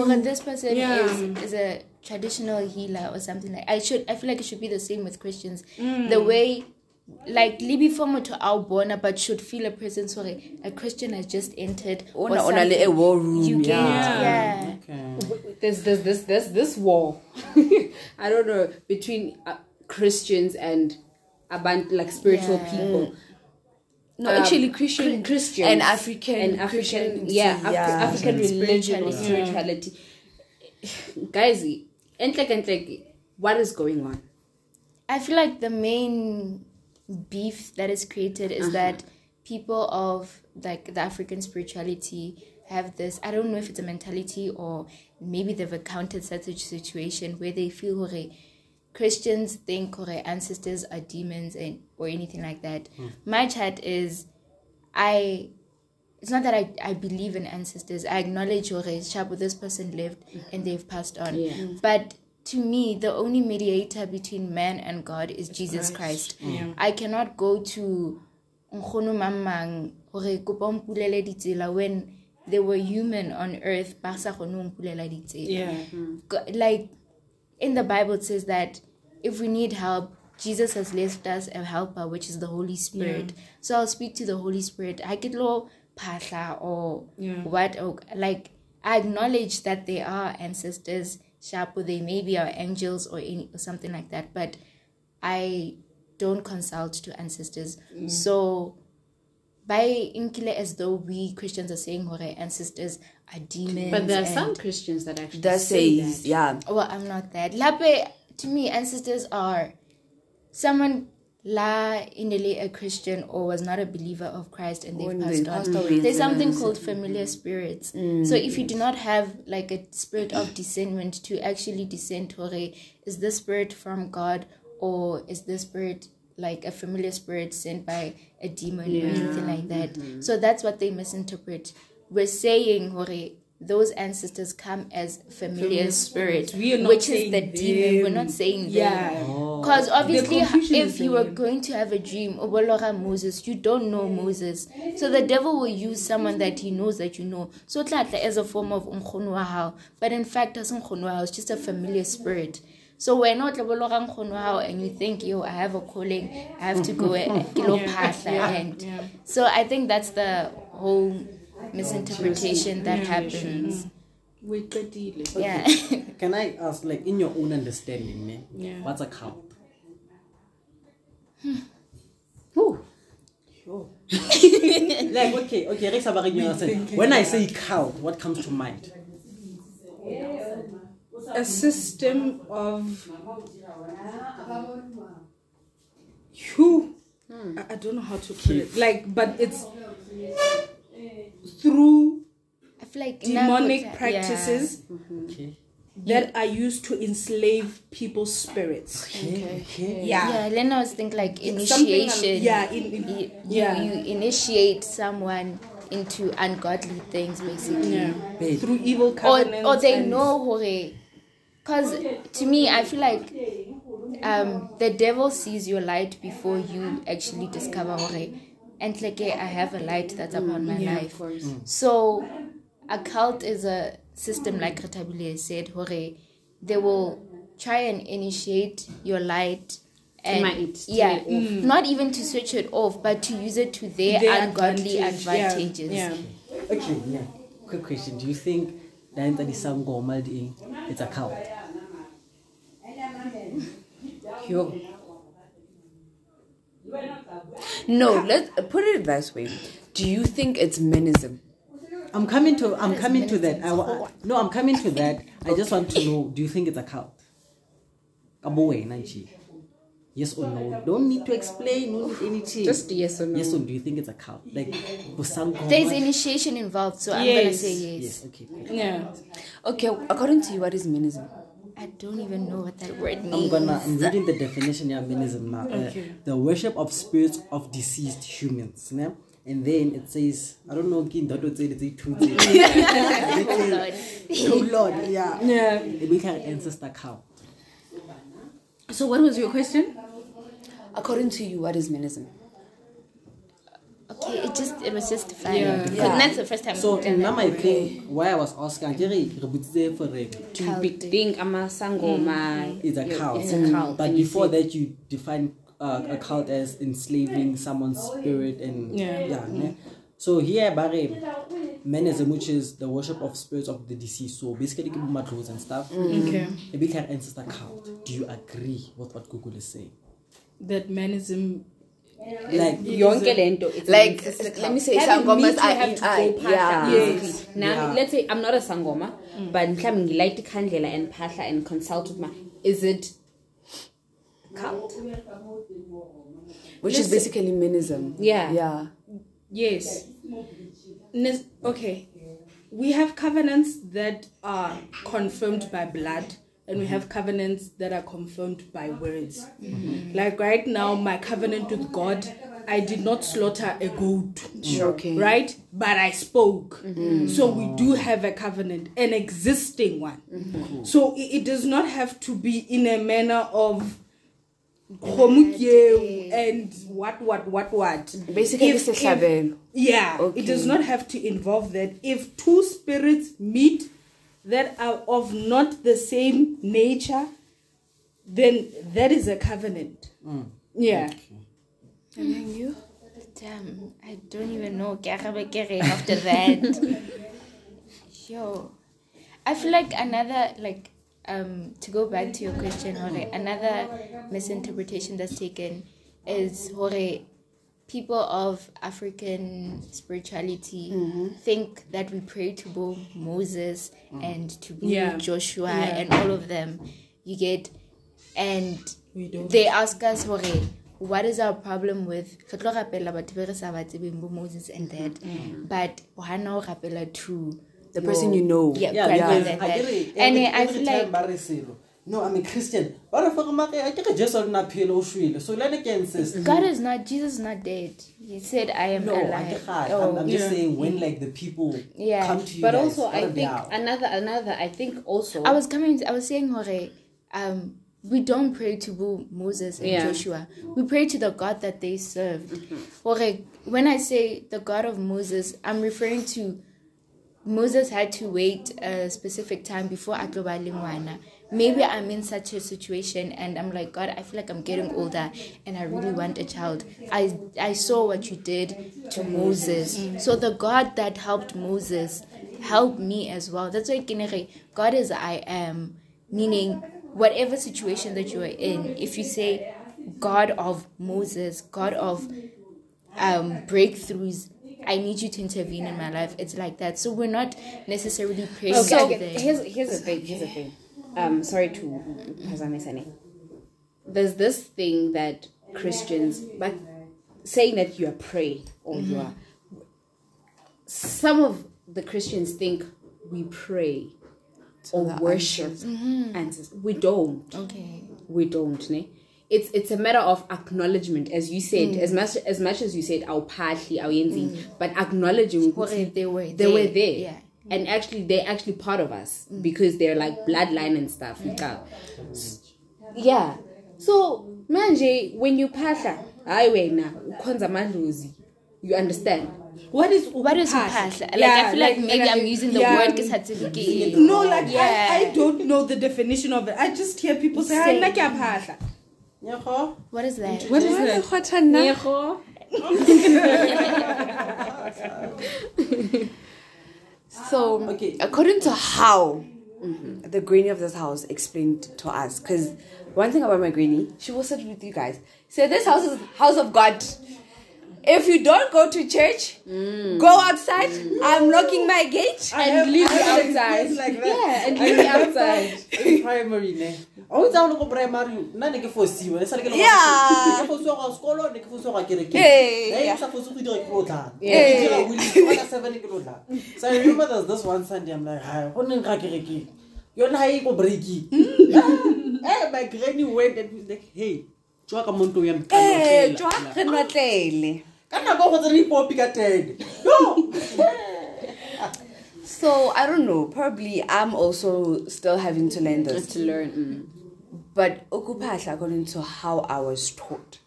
Right? This person yeah. is, is a traditional healer or something like. I should. I feel like it should be the same with Christians. Mm. The way like libi for motho a bona, but should feel a presence for a Christian has just entered or ona ona le a war room. You get yeah. yeah. Okay. There's there's this this this wall. I don't know between uh, Christians and Abantu, like spiritual yeah. people. No, um, actually Christian Christians and African and African yeah, Afri- yeah. African religion or spirituality. Yeah. Guys, and like and like what is going on? I feel like the main beef that is created is uh-huh. that people of like the African spirituality have this, I don't know if it's a mentality or maybe they've encountered such a situation where they feel Christians think ancestors are demons and or anything like that. Mm. My chat is I it's not that I, I believe in ancestors. I acknowledge this person lived and they've passed on. Yeah. But to me, the only mediator between man and God is Jesus Christ. Christ. Yeah. I cannot go to when they were human on earth. Yeah. Like, in the Bible, it says that if we need help, Jesus has left us a helper, which is the Holy Spirit. Yeah. So I'll speak to the Holy Spirit. I get low pastor or what, or like, I acknowledge that they are ancestors. Shapo, they may be our angels or any or something like that, but I don't consult to ancestors. Mm. So by inkile as though we Christians are saying our ancestors are demons. But there are some Christians that actually that say says, that. Yeah. Well, I'm not that. Lape to me, ancestors are someone la inele a Christian or was not a believer of Christ and they've passed on. Mm. There's something called familiar spirits. Mm. So if you do not have like a spirit of discernment to actually discern, Tore, is this spirit from God or is this spirit like a familiar spirit sent by a demon yeah. or anything like that? Mm-hmm. So that's what they misinterpret. We're saying, Hore, those ancestors come as familiar spirit, which is the demon. We're not saying yeah. them. Because oh. obviously, if you were going to have a dream, Obologa Moses, you don't know Moses. So the devil will use someone that he knows that you know. So Tlata is a form of Umkhonwahao. But in fact, as Umkhonwahao, it's just a familiar spirit. So we're not Obologa Umkhonwahao and you think, yo, I have a calling, I have to go and kilo past the end. So I think that's the whole misinterpretation that happens. Mm. Yeah. Can I ask, like, in your own understanding, man, yeah. what's a cult? Hmm. Ooh. Sure. Like, okay, okay, when I say cult, what comes to mind? A system of you. Hmm. I don't know how to put it. Like, but it's through I feel like demonic narco- practices yeah. mm-hmm. okay. that are used to enslave people's spirits. Okay. Okay. Yeah. Yeah. Lena was thinking like initiation. Yeah. In, in, you, yeah. You, you initiate someone into ungodly things, basically. Yeah. Yeah. Through evil covenants. Or, or they know, Hore. Because to me, I feel like um, the devil sees your light before you actually discover, Hore. And like, yeah, I have a light that's upon my yeah, life. Mm. So a cult is a system, like Rethabile said, Hore, they will try and initiate your light. And might, yeah, mm. not even to switch it off, but to use it to their, their ungodly advantage. advantages. Yeah. Yeah. Okay, yeah. Quick question. Do you think it's a cult? Yo. No, let's put it this way. Do you think it's menism? I'm coming to I'm coming to that. I, I, no, I'm coming to that. I just want to know, do you think it's a cult? Yes or no? Don't need to explain anything. Just yes or no. Yes or no, do you think it's a cult? Like there's initiation involved, so yes. I'm gonna say yes. Yes, okay. Cool. Yeah. Okay, according to you, what is menism? I don't even know what that word means. I'm gonna. I'm reading the definition of menism now. Okay. Uh, the worship of spirits of deceased humans. Né? And then it says, I don't know. King Dodo said it's too late. Oh Lord, yeah, yeah. It became ancestor cow. So what was your question? According to you, what is menism? Okay, it just it was just fine. Yeah. Yeah. That's the first time. So now I think why I was asking for to big thing. I'm a sangoma. It's a cow. It's a cow. But before that, you define uh, a cult as enslaving someone's spirit and yeah, yeah, yeah. So here bare menism, which is the worship of spirits of the deceased, so basically give them clothes and stuff. Mm. Okay. A big like ancestor cult. Do you agree with what Google is saying? That menism, like yonke lento, like let me say sangomas I yeah yes. Now yeah. Let's say I'm not a sangoma, mm. but mhlawumbe ngilayite ikhandlela and phahla and consult with my, is it cult? Which let's is basically say, menism. Yeah. Yeah. Yes. Okay. We have covenants that are confirmed by blood, and we have covenants that are confirmed by words. Mm-hmm. Like right now, my covenant with God, I did not slaughter a goat. Okay. Right? But I spoke. Mm-hmm. So we do have a covenant, an existing one. Mm-hmm. So it does not have to be in a manner of and what what what what basically if, it's a if, yeah okay. It does not have to involve that. If two spirits meet that are of not the same nature, then that is a covenant. Mm. Yeah. Okay. And then you damn, I don't even know after that. Yo, I feel like another like Um, to go back to your question, Hore, another misinterpretation that's taken is Hore, people of African spirituality mm-hmm. think that we pray to both Moses mm. and to yeah. Joshua yeah. and all of them. You get, and they ask us, Hore, what is our problem with Moses and that? Mm. But Ohana Rapela too. The no. person you know. Yeah, yeah, yeah. yeah. I get it. And every, I feel like... Baricelo. No, I'm a Christian. But I think Jesus is not dead. So let again says... God is not... Jesus is not dead. He said, I am no, alive. I oh, I'm yeah. just saying when like the people yeah. come to you but guys, also, I think another... Another, I think also... I was coming... To, I was saying, Hore, um, we don't pray to Moses and yeah. Joshua. We pray to the God that they served. Mm-hmm. Hore, when I say the God of Moses, I'm referring to... Moses had to wait a specific time before Atloba Lingwana. Maybe I'm in such a situation and I'm like, God, I feel like I'm getting older and I really want a child. I I saw what you did to Moses. So the God that helped Moses helped me as well. That's why God is I am. Meaning, whatever situation that you are in, if you say God of Moses, God of um, breakthroughs, I need you to intervene in my life. It's like that. So we're not necessarily praying. Okay, so okay. here's here's the thing. Here's the thing. Um, sorry to Pazamisane. There's this thing that Christians, but saying that you are praying or mm-hmm. you are. Some of the Christians think we pray to or worship mm-hmm. ancestors. We don't. Okay. We don't. Ne? It's it's a matter of acknowledgement, as you said, mm. as much as much as you said, our partly, our yenzi, but acknowledging they were they there. were there, yeah. and actually they're actually part of us mm. because they're like bloodline and stuff, yeah. yeah. So manje, when you pasha, highway na ukonza maluzi, you understand. What is what is upahla? Like yeah, I feel like, like maybe like, I'm using the yeah, word because no, like yeah. I, I don't know the definition of it. I just hear people say I like upahla. What is that? What is that? What is so, okay. According to how mm-hmm. the granny of this house explained to us, because one thing about my granny, she will sit with you guys. Say, so this house is house of God. If you don't go to church, mm. go outside. Mm. I'm locking my gate I and leave you outside. Like yeah, and leave you outside. In primary, ne. Oh, it's all primary. Na neke fosi, we. Yeah. Fosi oga school, neke fosi oga kereke. Hey. Yeah. Fosi kudo ikrota. Yeah. Kudo wili. Kudo seven ikrota. So I remember there's this one Sunday I'm like, hi, who neka kereke? You na hi ko breaki. Hey, my granny went and was like, hey, chwa kamonto yam. Hey, chwa kanotele. So I don't know. Probably I'm also still having to learn this. To learn, mm. But okupahla, according to how I was taught,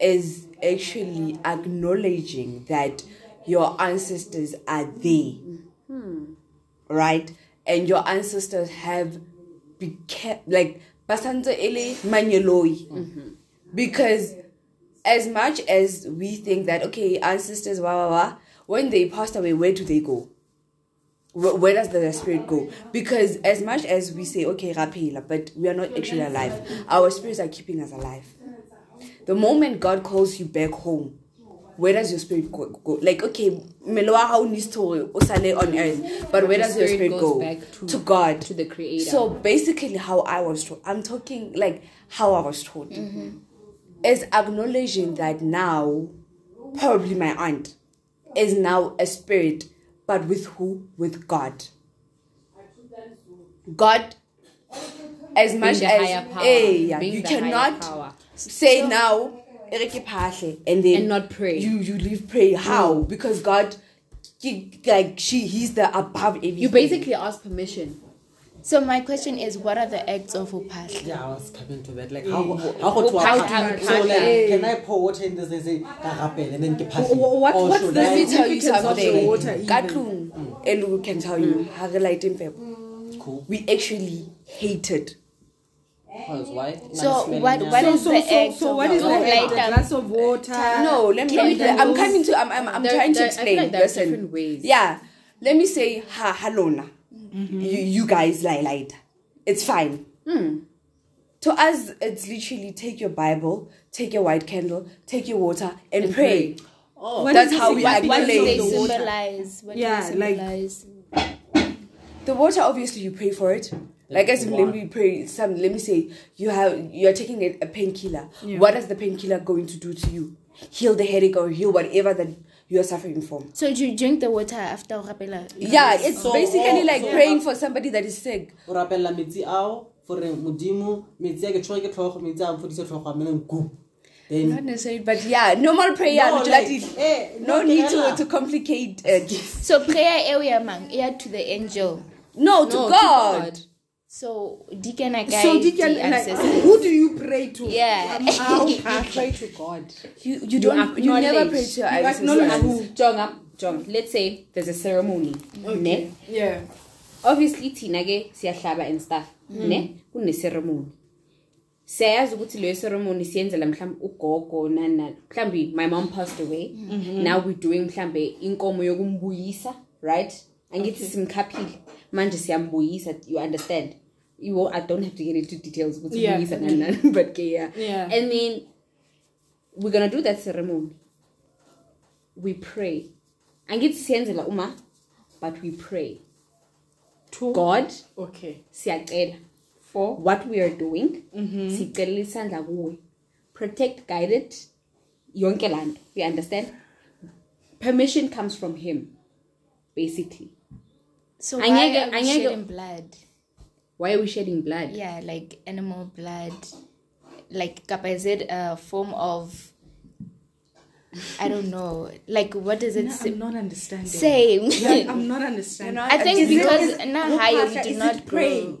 is actually acknowledging that your ancestors are there, mm-hmm. right? And your ancestors have became like basanto ele manyeloi, because as much as we think that, okay, ancestors, blah, blah, blah, when they passed away, where do they go? Where, where does the spirit go? Because as much as we say, okay, rapela, but we are not actually alive. Our spirits are keeping us alive. The moment God calls you back home, where does your spirit go? go? Like, okay, Meloa how needs to osale on earth, but where does your spirit go? To, to God, to the Creator. So basically, how I was taught, I'm talking like how I was taught, mm-hmm. is acknowledging that now, probably my aunt is now a spirit, but with who? With God. God, as much as hey, yeah, you cannot say so, now. And then and not pray. You you leave pray. How? Because God, he, like she, he's the above everything. You basically ask permission. So my question is, what are the acts of upahla? Yeah, I was coming to that. Like how how how, how, how do you so like, can I pour water in this and say and then get what, what what's the let me tell you something. Water mm. and we can tell you mm. cool. We actually hated. Why? So what? What is the egg? So what is the egg? Glass of water. No, let me. Let me I'm coming to. I'm. I'm. I'm there, trying there, to explain. I feel like there are different ways. Yeah. Let me say. Ha. Halona. Mm-hmm. You. You guys lie. Light. It's fine. Mm. To us, it's literally take your Bible, take your white candle, take your water, and, and pray. pray. Oh, what that's how we act. What do they symbolize? What yeah, do they symbolize? Like the water. Obviously, you pray for it. Like as wow. let me pray some let me say you have you're taking a, a painkiller. Yeah. What is the painkiller going to do to you? Heal the headache or heal whatever that you are suffering from. So you drink the water after rapela. Yeah, it's so, basically oh, like so praying so, for somebody that is sick. Rapela metsi ao for modimo metsi a ke tshwere ke tlhogo metsi a mfodise tlhogo amene go. Not necessarily, but yeah, normal prayer. No, like, eh, no, no need to, to complicate uh, so prayer area man, ear to the angel. No, to no, God. To God. So, Deacon, I guess. So, Deacon, like, who do you pray to? Yeah. How do you pray to God? You, you, you don't, you never pray to your ancestors. John, John, let's say there's a ceremony. Okay. Ne? Yeah. Obviously, Tinage, Siahlaba and stuff. Mm. Ne? Who is ceremony? Says, what's the ceremony? Sienza, Lamklam, Ukoko, Nana, Klambi, my mom passed away. Mm-hmm. Now we're doing Klambi, Inkomo Yogumbuisa, right? And get some kapil. Man, just you understand. You, I don't have to get into details, but yeah. But yeah. yeah. And then we're gonna do that ceremony. We pray. And get siyenzela uma, but we pray to God. Okay. Siyacela for what we are doing. Sicela isandla kuwe. Protect, guide it. Yonke land. We understand. Permission comes from Him, basically. So why are we shedding blood? Why are we shedding blood? Yeah, like animal blood. Like, is it a form of, I don't know. Like, what does it no, say? I'm not understanding. Same. Yeah, I'm not understanding. I think because now higher we do not pray.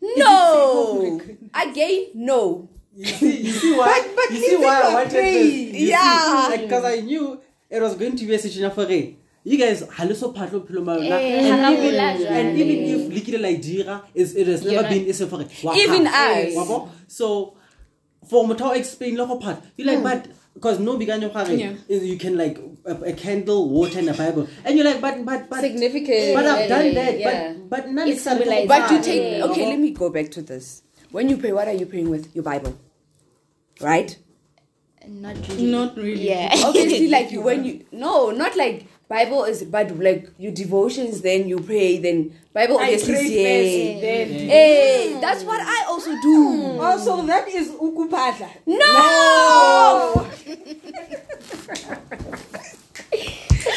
No. Again, no. You see, you see why? But, but you see why I wanted this? Yeah. Because like, I knew it was going to be a situation for it. You guys, haluso patlo piloma yona, and even if likile laidira, is it has never been is for even us. So for motho explain local part, you like but because no biganyo hare is you can like a, a candle, water, and a Bible, and you're like but but but significant. But I've done that, yeah. but but none it's symbolized. But you take okay. Let me go back to this. When you pray, what are you praying with? Your Bible, right? Not really. Not really. Yeah. Obviously, like you when you no, not like. Bible is, but like your devotions, then you pray, then Bible obviously. I pray first, then. Yeah. Hey, that's what I also do. Also, that is ukupata. No!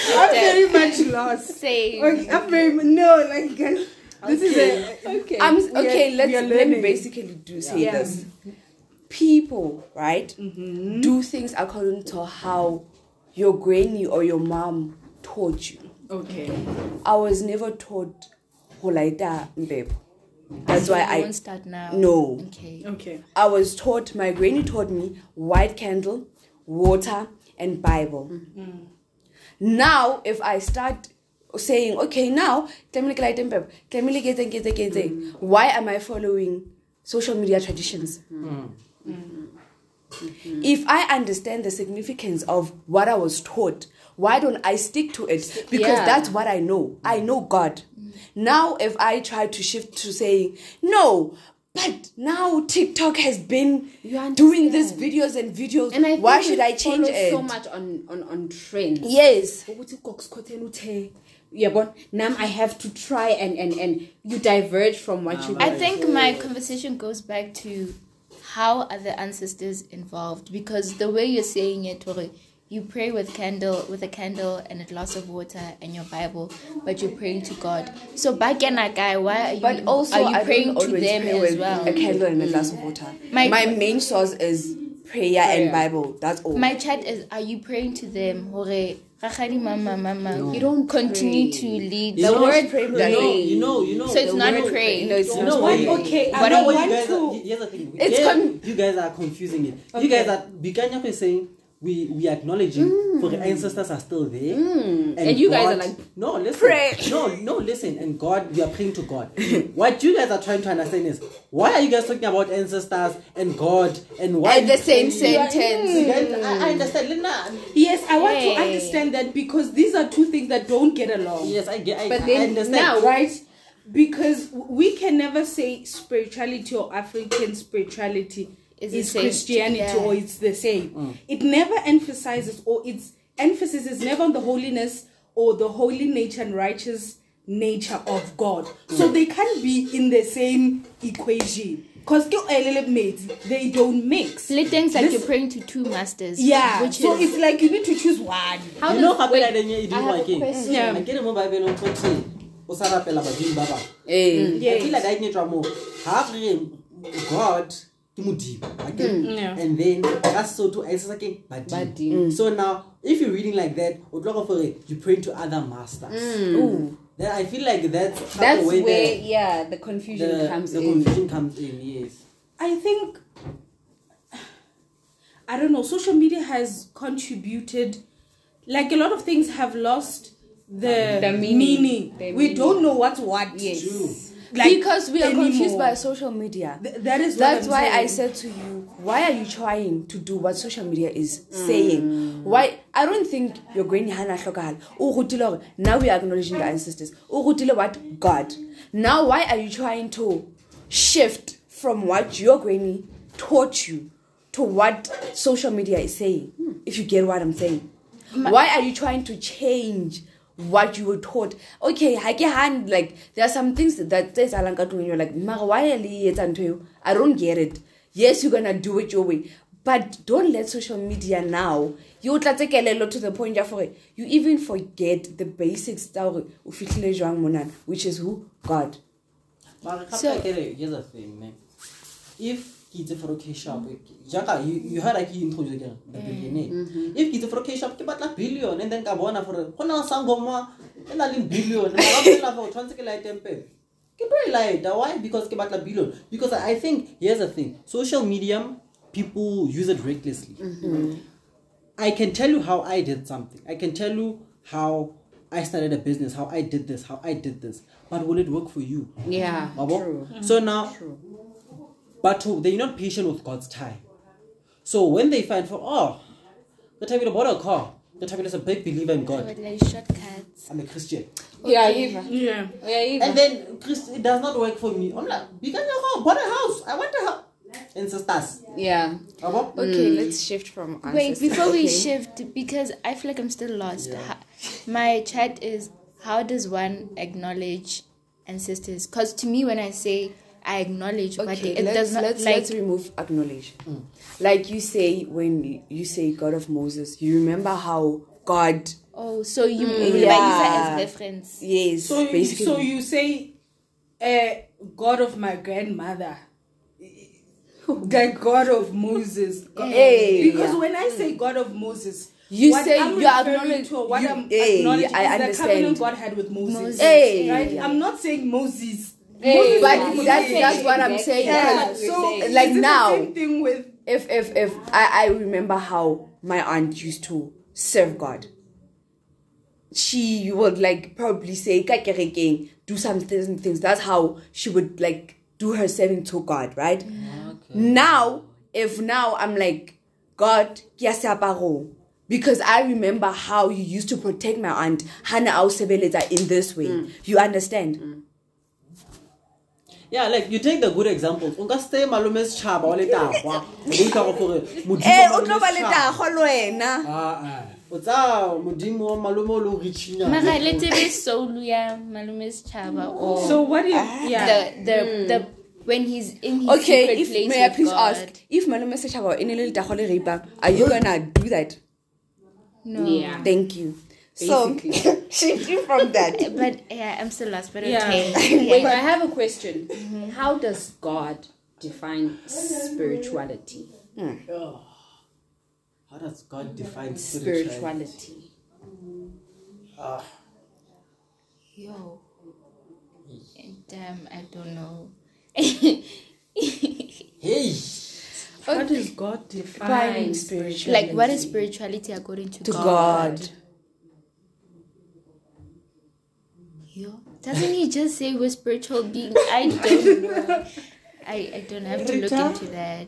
no! I'm very much lost. Same. Okay, I'm very no, like guys. This okay. is a okay. I'm okay. Let's let me basically do say yeah. this. People, right? Mm-hmm. Do things according to how your granny or your mom taught you. Okay. I was never taught holaita mbebo. That's so why I won't start now. No. Okay. Okay. I was taught, my granny taught me white candle, water, and Bible. Mm-hmm. Now if I start saying, okay, now why am I following social media traditions? Mm-hmm. Mm-hmm. Mm-hmm. If I understand the significance of what I was taught, why don't I stick to it? Because yeah. that's what I know. I know God. Mm-hmm. Now, if I try to shift to saying, no, but now TikTok has been doing these videos and videos. And I think why should I change it? So much on on on trends. Yes. Yeah, but now I have to try and and and you diverge from what you. I think my conversation goes back to how are the ancestors involved? Because the way you're saying it, you pray with candle with a candle and a glass of water and your Bible, but you're praying to God. So back in that guy, why are you? But also, are you I praying to them pray as well? A candle and a glass of water. My, my main source is prayer, prayer and Bible. That's all. My chat is: are you praying to them? Hore, mama, mama. No. You don't continue pray. To lead. The you word pray. No, you know, you know. So it's not word, praying. No, it's not no, praying. Okay, I but I want to. Here's the thing. It's yeah, com- you guys are confusing it. Okay. You guys are. Bikanya is saying. We we acknowledging mm. for the ancestors are still there, mm. and, and you God, guys are like no listen pray. no no listen and God we are praying to God. What you guys are trying to understand is why are you guys talking about ancestors and God and why at the same sentence? Mm. I, I understand, Lena. Yes, I want hey. to understand that because these are two things that don't get along. Yes, I get. I, but then I understand. Now, right? Because we can never say spirituality or African spirituality. Is, is Christianity yeah. or it's the same. Mm. It never emphasizes or its emphasis is never on the holiness or the holy nature and righteous nature of God. Mm. So they can't be in the same equation. Because they don't mix. Things like this, you're praying to two masters. Yeah. Which so is, it's like you need to choose one. How you know how wait, you do I have a question. Yeah. I get a Bible on I feel like I need to more. Have God... Okay. Mm, yeah. And then that's so to answer again. Mm. So now, if you're reading like that, you're praying to other masters. Mm. Ooh. Then I feel like that's, that's the way where the, yeah the confusion the, comes the in. The confusion comes in. Yes. I think I don't know. Social media has contributed. Like a lot of things have lost the, um, the meaning. meaning. The we meaning. don't know what's what. Yes. True. Like because we are anymore. confused by social media. Th- that is what That's I'm why saying. I said to you, why are you trying to do what social media is mm. saying? Why? I don't think you're going to Hannah now we are acknowledging the ancestors. What God? Now why are you trying to shift from what your granny taught you to what social media is saying? Hmm. If you get what I'm saying, My- why are you trying to change? What you were taught, okay, I can't like there are some things that says Alanka when you're like, why are you until you? I don't get it. Yes, you're gonna do it your way, but don't let social media now you would take a lot to the point for it. You even forget the basic story of which is who God. So, if Kids for okay shop. Jaka, you you heard like you introduced again the billionaire. If kids for okay shop, keep at like billion and then Kabona for a Hona Sangoma and a billion. Keep very light. Why? Because keep at like billion. Because I think here's the thing: social media people use it recklessly. Mm-hmm. I can tell you how I did something. I can tell you how I started a business. How I did this. How I did this. But will it work for you? Yeah. Babo? True. So now. True. But they're not patient with God's time. So when they find for, oh, the time you bought a car, the time is a big believer in God. I'm a Christian. Yeah, Eva. Yeah. yeah Eva. And then Christ, it does not work for me. I'm like, you got your car, bought a house. I want a house. Ancestors. Yeah. Okay, mm. let's shift from ancestors. Wait, before we okay. shift, because I feel like I'm still lost. Yeah. My chat is, how does one acknowledge ancestors? Because to me, when I say... I acknowledge, okay, but it let's, does not. Let's, like, let's remove acknowledge. Mm. Like you say when you say God of Moses, you remember how God. Oh, so you mm, remember yeah. Isa as reference. Yes, so you, basically. So you say, uh, God of my grandmother, the God of Moses. God hey, of, because yeah. when I say God of Moses. You what say I'm you are acknowledging what you, I'm hey, acknowledging I is understand. The covenant God had with Moses. Hey. Right? Yeah. I'm not saying Moses. Hey, but yeah. that's that's what I'm saying. Yeah. So like now, thing with if if if I, I remember how my aunt used to serve God. She would like probably say do some things and things. That's how she would like do her serving to God, right? Yeah, okay. Now if now I'm like God, because I remember how you used to protect my aunt Hana Ausebeleza in this way. Mm. You understand? Mm. Yeah, like you take the good examples. Unga stay malumes chaba wale tawa. Uita kofore. Eh, utlo wale tawa loena. Ah ah. Uta mudimo malumo lo richina. Mara letebe soluya malumes chaba. So what if yeah the the, mm. the when he's in his okay, secret if, place may with I please God. Ask if malumes chaba in ile tawa le riba, are you gonna do that? No. Yeah. Thank you. Basically. So, shifting from that. But yeah, I'm still lost, but yeah. Okay. Yeah. Wait, I have a question. Mm-hmm. How does God define spirituality? Mm. Oh. How does God define spirituality? spirituality? Ah. Yo. And um, I don't know. Hey. How okay. does God define spirituality? Like, what is spirituality according to, to God? God. Doesn't he just say we're spiritual beings? I don't know. I, I don't have to look into that.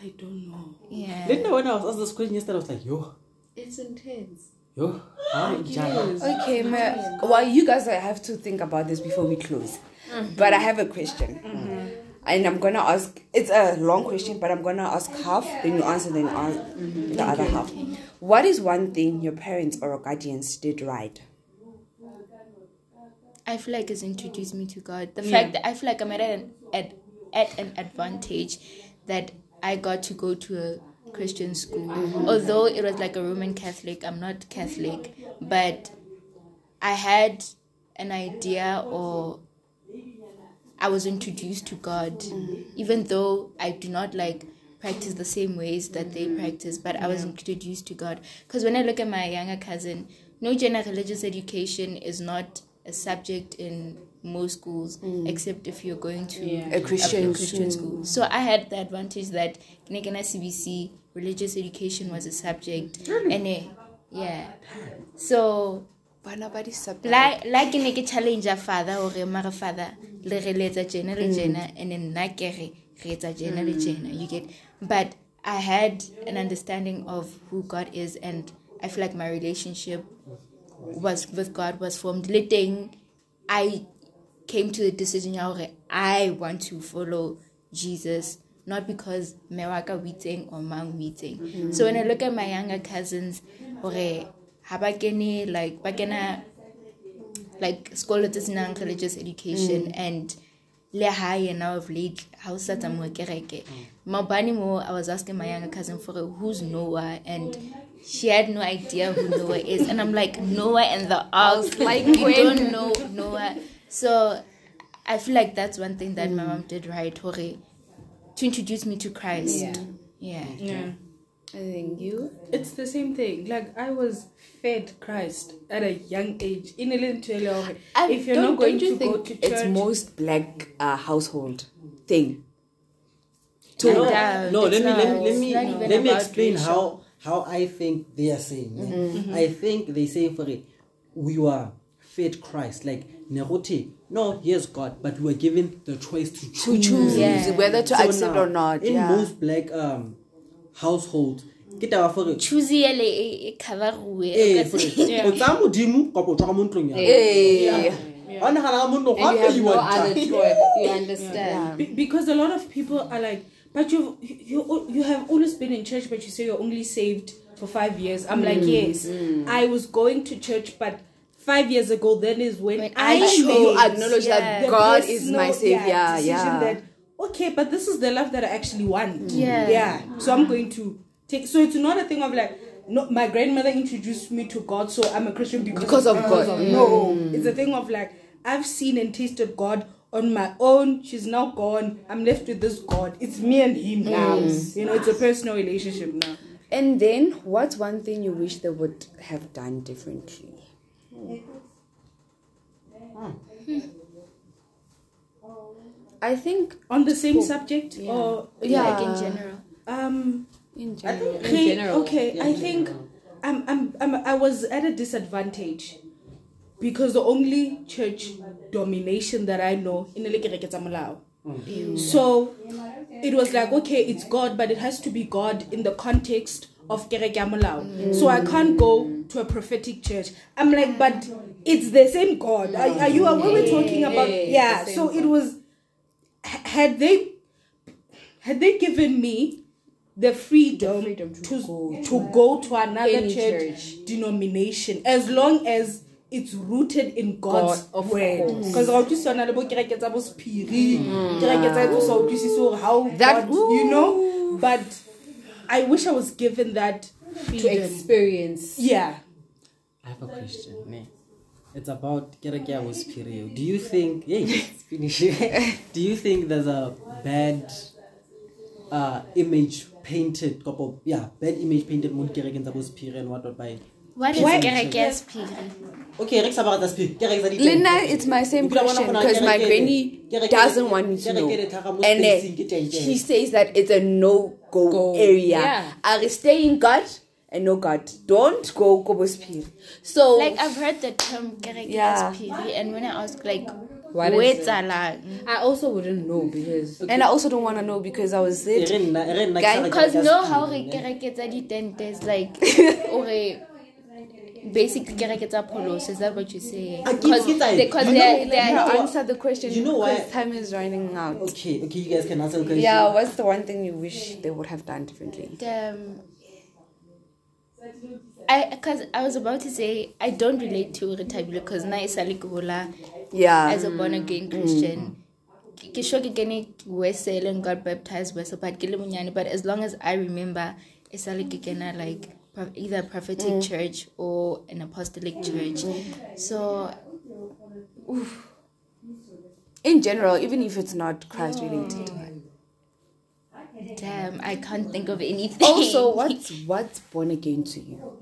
I don't know. Yeah. Didn't know when I was asked this question yesterday, I was like, yo. It's intense. Yo. Ah, it is. Okay, my, well, you guys have to think about this before we close. Mm-hmm. But I have a question. Mm-hmm. And I'm going to ask, it's a long question, but I'm going to ask half, then you answer, then you answer mm-hmm. the okay, other half. Okay. What is one thing your parents or your guardians did right? I feel like it's introduced me to God. The yeah. fact that I feel like I'm at an at, at an advantage that I got to go to a Christian school. Mm-hmm. Although it was like a Roman Catholic, I'm not Catholic, but I had an idea or I was introduced to God, mm-hmm. even though I do not like practice the same ways that they practice, but I was yeah. introduced to God. Because when I look at my younger cousin, no gender religious education is not a subject in most schools, mm. except if you're going to yeah. a Christian, a Christian school. school. So I had the advantage that in C B C, religious education was a subject, really? and a, yeah. So but nobody like like in a challenge a father or a mother father le relate gender and then na kere relate gender you get. But I had an understanding of who God is, and I feel like my relationship was with God was formed. Letting I came to the decision I want to follow Jesus, not because Meraka weeting or Mang weeting. So when I look at my younger cousins, okay, habakene like bakena like scholars in religious education mm. and lehigh and now of late house that I'm working. Mabani I was asking my younger cousin for who's Noah, and she had no idea who Noah is. And I'm like, Noah and the ark. Like, we don't know Noah. So I feel like that's one thing that mm. my mom did right, Hori, to introduce me to Christ. Yeah. Yeah. yeah. I think you? It's the same thing. Like, I was fed Christ at a young age. In a If you're not going you to go to church. It's most black uh, household thing. To no, doubt, no let, not, me, let me let me let me explain religion. how How I think they are saying. Mm-hmm. Mm-hmm. I think they say for it, we were fed Christ. Like, no, here's God, but we were given the choice to choose, choose. Yeah. whether to so accept now, or not. In yeah. most black um, households, get our for it. Choose yeah. yeah. Yeah. And you have no other choice. You understand? Yeah. Because a lot of people are like, but you've, you you have always been in church, but you say you're only saved for five years. I'm mm, like, yes, mm. I was going to church, but five years ago, that is when, when I, I chose. I acknowledge yeah. that God is no, my savior. Yeah, yeah. That, okay, but this is the love that I actually want. Yeah. Yeah. So I'm going to take. So it's not a thing of like, no, my grandmother introduced me to God, so I'm a Christian because, because of God. Of, mm. No, it's a thing of like, I've seen and tasted God on my own. She's now gone. I'm left with this God. It's me and him now. Mm. You know, it's a personal relationship now. And then, what's one thing you wish they would have done differently? Mm. Mm. Mm. I think on the same oh, subject, yeah. or yeah, like in general. Um, in general. I think, in general. Okay, yeah, I think general. I'm, I'm, I'm, I was at a disadvantage. Because the only church domination that I know in the Lekere Ketamolao Mm. So it was like, okay, it's God, but it has to be God in the context of Kereke ya Molao. Mm. So I can't go to a prophetic church. I'm like, but it's the same God. Are, are you aware we're talking about? Yeah. So it was, had they, had they given me the freedom, the freedom to, to, go. to go to another church, church denomination, as long as it's rooted in God's God, word. Because mm. mm. how that, you know, but I wish I was given that freedom. To experience. Yeah. I have a question. Man. It's about Kereke ya Bosephiri. Do you think? Yeah, it's finishing. Do you think there's a bad uh, image painted? Couple, yeah, bad image painted. Mun Kereke ya Bosephiri and whatnot by. What is Kereke ya Bosephiri? Okay, Rex about that. Linda, it's my same question because my granny doesn't want me to know, and uh, she says that it's a no-go area. Yeah. I stay in God. And no God, don't go Bosephiri. So like I've heard the term Kereke ya Bosephiri, and when I ask like what is that? I also wouldn't know because okay. And I also don't want to know because I was it because no how Kereke tsa ditentes like okay. Basically, Kereke tsa polos. Is that what you say? Because they, they, they answer the question. You know what? Time is running out. Okay, okay, you guys can answer the question. Yeah, what's the one thing you wish they would have done differently? Um, I because I was about to say I don't relate to Rethabile because na isali kubola. Yeah. As a born again Christian, kishoke kene wesele and got baptized by sabat kile munyani. But as long as I remember, isali kikena like. Either prophetic mm. church or an apostolic church. Mm. So, oof. In general, even if it's not Christ-related. Mm. Damn, I can't think of anything. Also, what's, what's born again to you?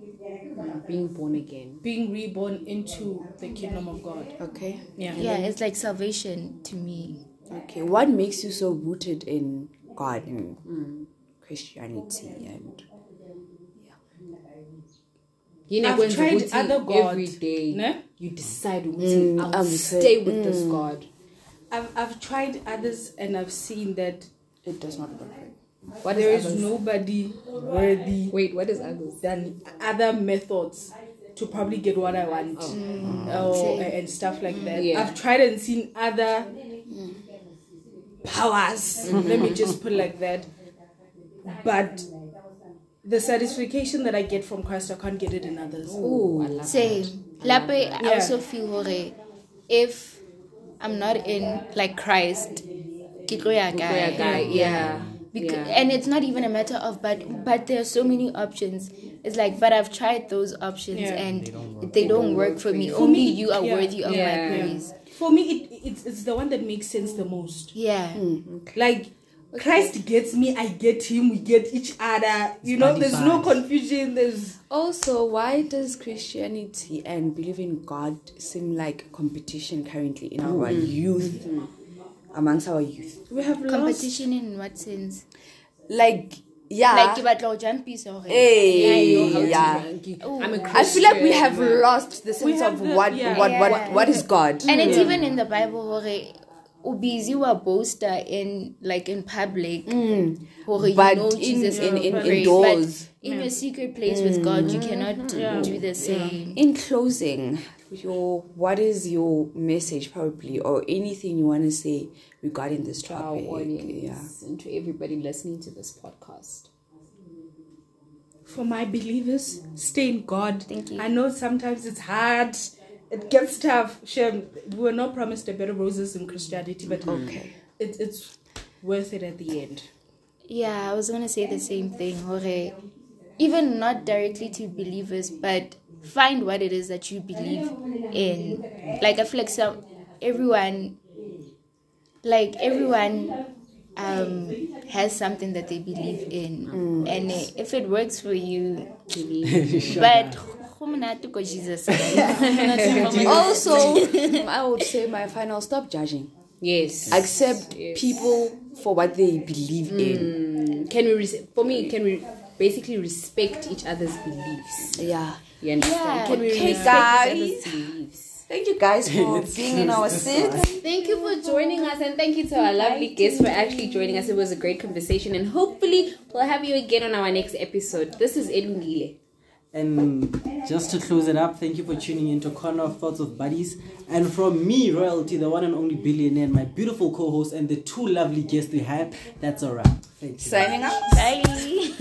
Being born again. Being reborn into the kingdom of God. Okay. Yeah. Yeah, it's like salvation to me. Okay. What makes you so rooted in God and mm. Christianity and... You know, I've tried other gods. Every day, ne? You decide mm, I will stay with mm. this God. I've I've tried others and I've seen that it does not work. What there is, is nobody worthy. Wait, what is others? Than other methods to probably get what I want, oh. Mm. Oh, and stuff like that. Yeah. I've tried and seen other mm. powers. Mm. Let me just put it like that, but. The satisfaction that I get from Christ, I can't get it in others. Ooh, I love same. That. I, love I also feel hore if I'm not in like Christ, Kikoya guy, guy, yeah. Because, yeah. And it's not even a matter of but but there are so many options. It's like but I've tried those options yeah. and they don't work, they don't they work, work for me. For Only me, you are yeah. worthy of yeah. my praise. Yeah. For me, it it's it's the one that makes sense the most. Yeah, mm. okay. like. Christ gets me, I get him, we get each other. You know, there's no confusion. There's also, why does Christianity and believing in God seem like competition currently in our mm-hmm. youth, mm-hmm. amongst our youth? We have competition lost. In what sense? Like, yeah. Like, about our jumpies or yeah. I'm a Christian. I feel like we have man. Lost the sense of the, what, yeah. what, what, what, what is God. And it's yeah. even in the Bible, Ubiziwa boaster in like in public, mm. or you but know Jesus in, in, in indoors, but in yeah. your secret place mm. with God, you cannot yeah. do the same. Yeah. In closing, your what is your message, probably, or anything you want to say regarding this topic? Our audience yeah. and to everybody listening to this podcast. For my believers, stay in God. Thank you. I know sometimes it's hard. It gets tough. Shem, we were not promised a bed of roses in Christianity, but okay, it, it's worth it at the end. Yeah, I was going to say the same thing. Hore. Even not directly to believers, but find what it is that you believe in. Like, I feel like some, everyone, like everyone um, has something that they believe in. Mm. And if it works for you, believe. But... Jesus. Also, I would say my final, stop judging. Yes. Accept yes. people for what they believe mm. in. Can we, res- for me, can we basically respect each other's beliefs? Yeah. You understand? Yeah. Can we okay, respect guys. each other's beliefs? Thank you guys for being in our seat. Thank you for joining us, and thank you to our lovely guests for actually joining us. It was a great conversation, and hopefully we'll have you again on our next episode. This is Edwin Gile. And just to close it up, thank you for tuning into Corner of Thoughts of Buddies. And from me, Royalty, the one and only billionaire, my beautiful co-host, and the two lovely guests we had, that's a wrap. Thank you. Signing up. Bye.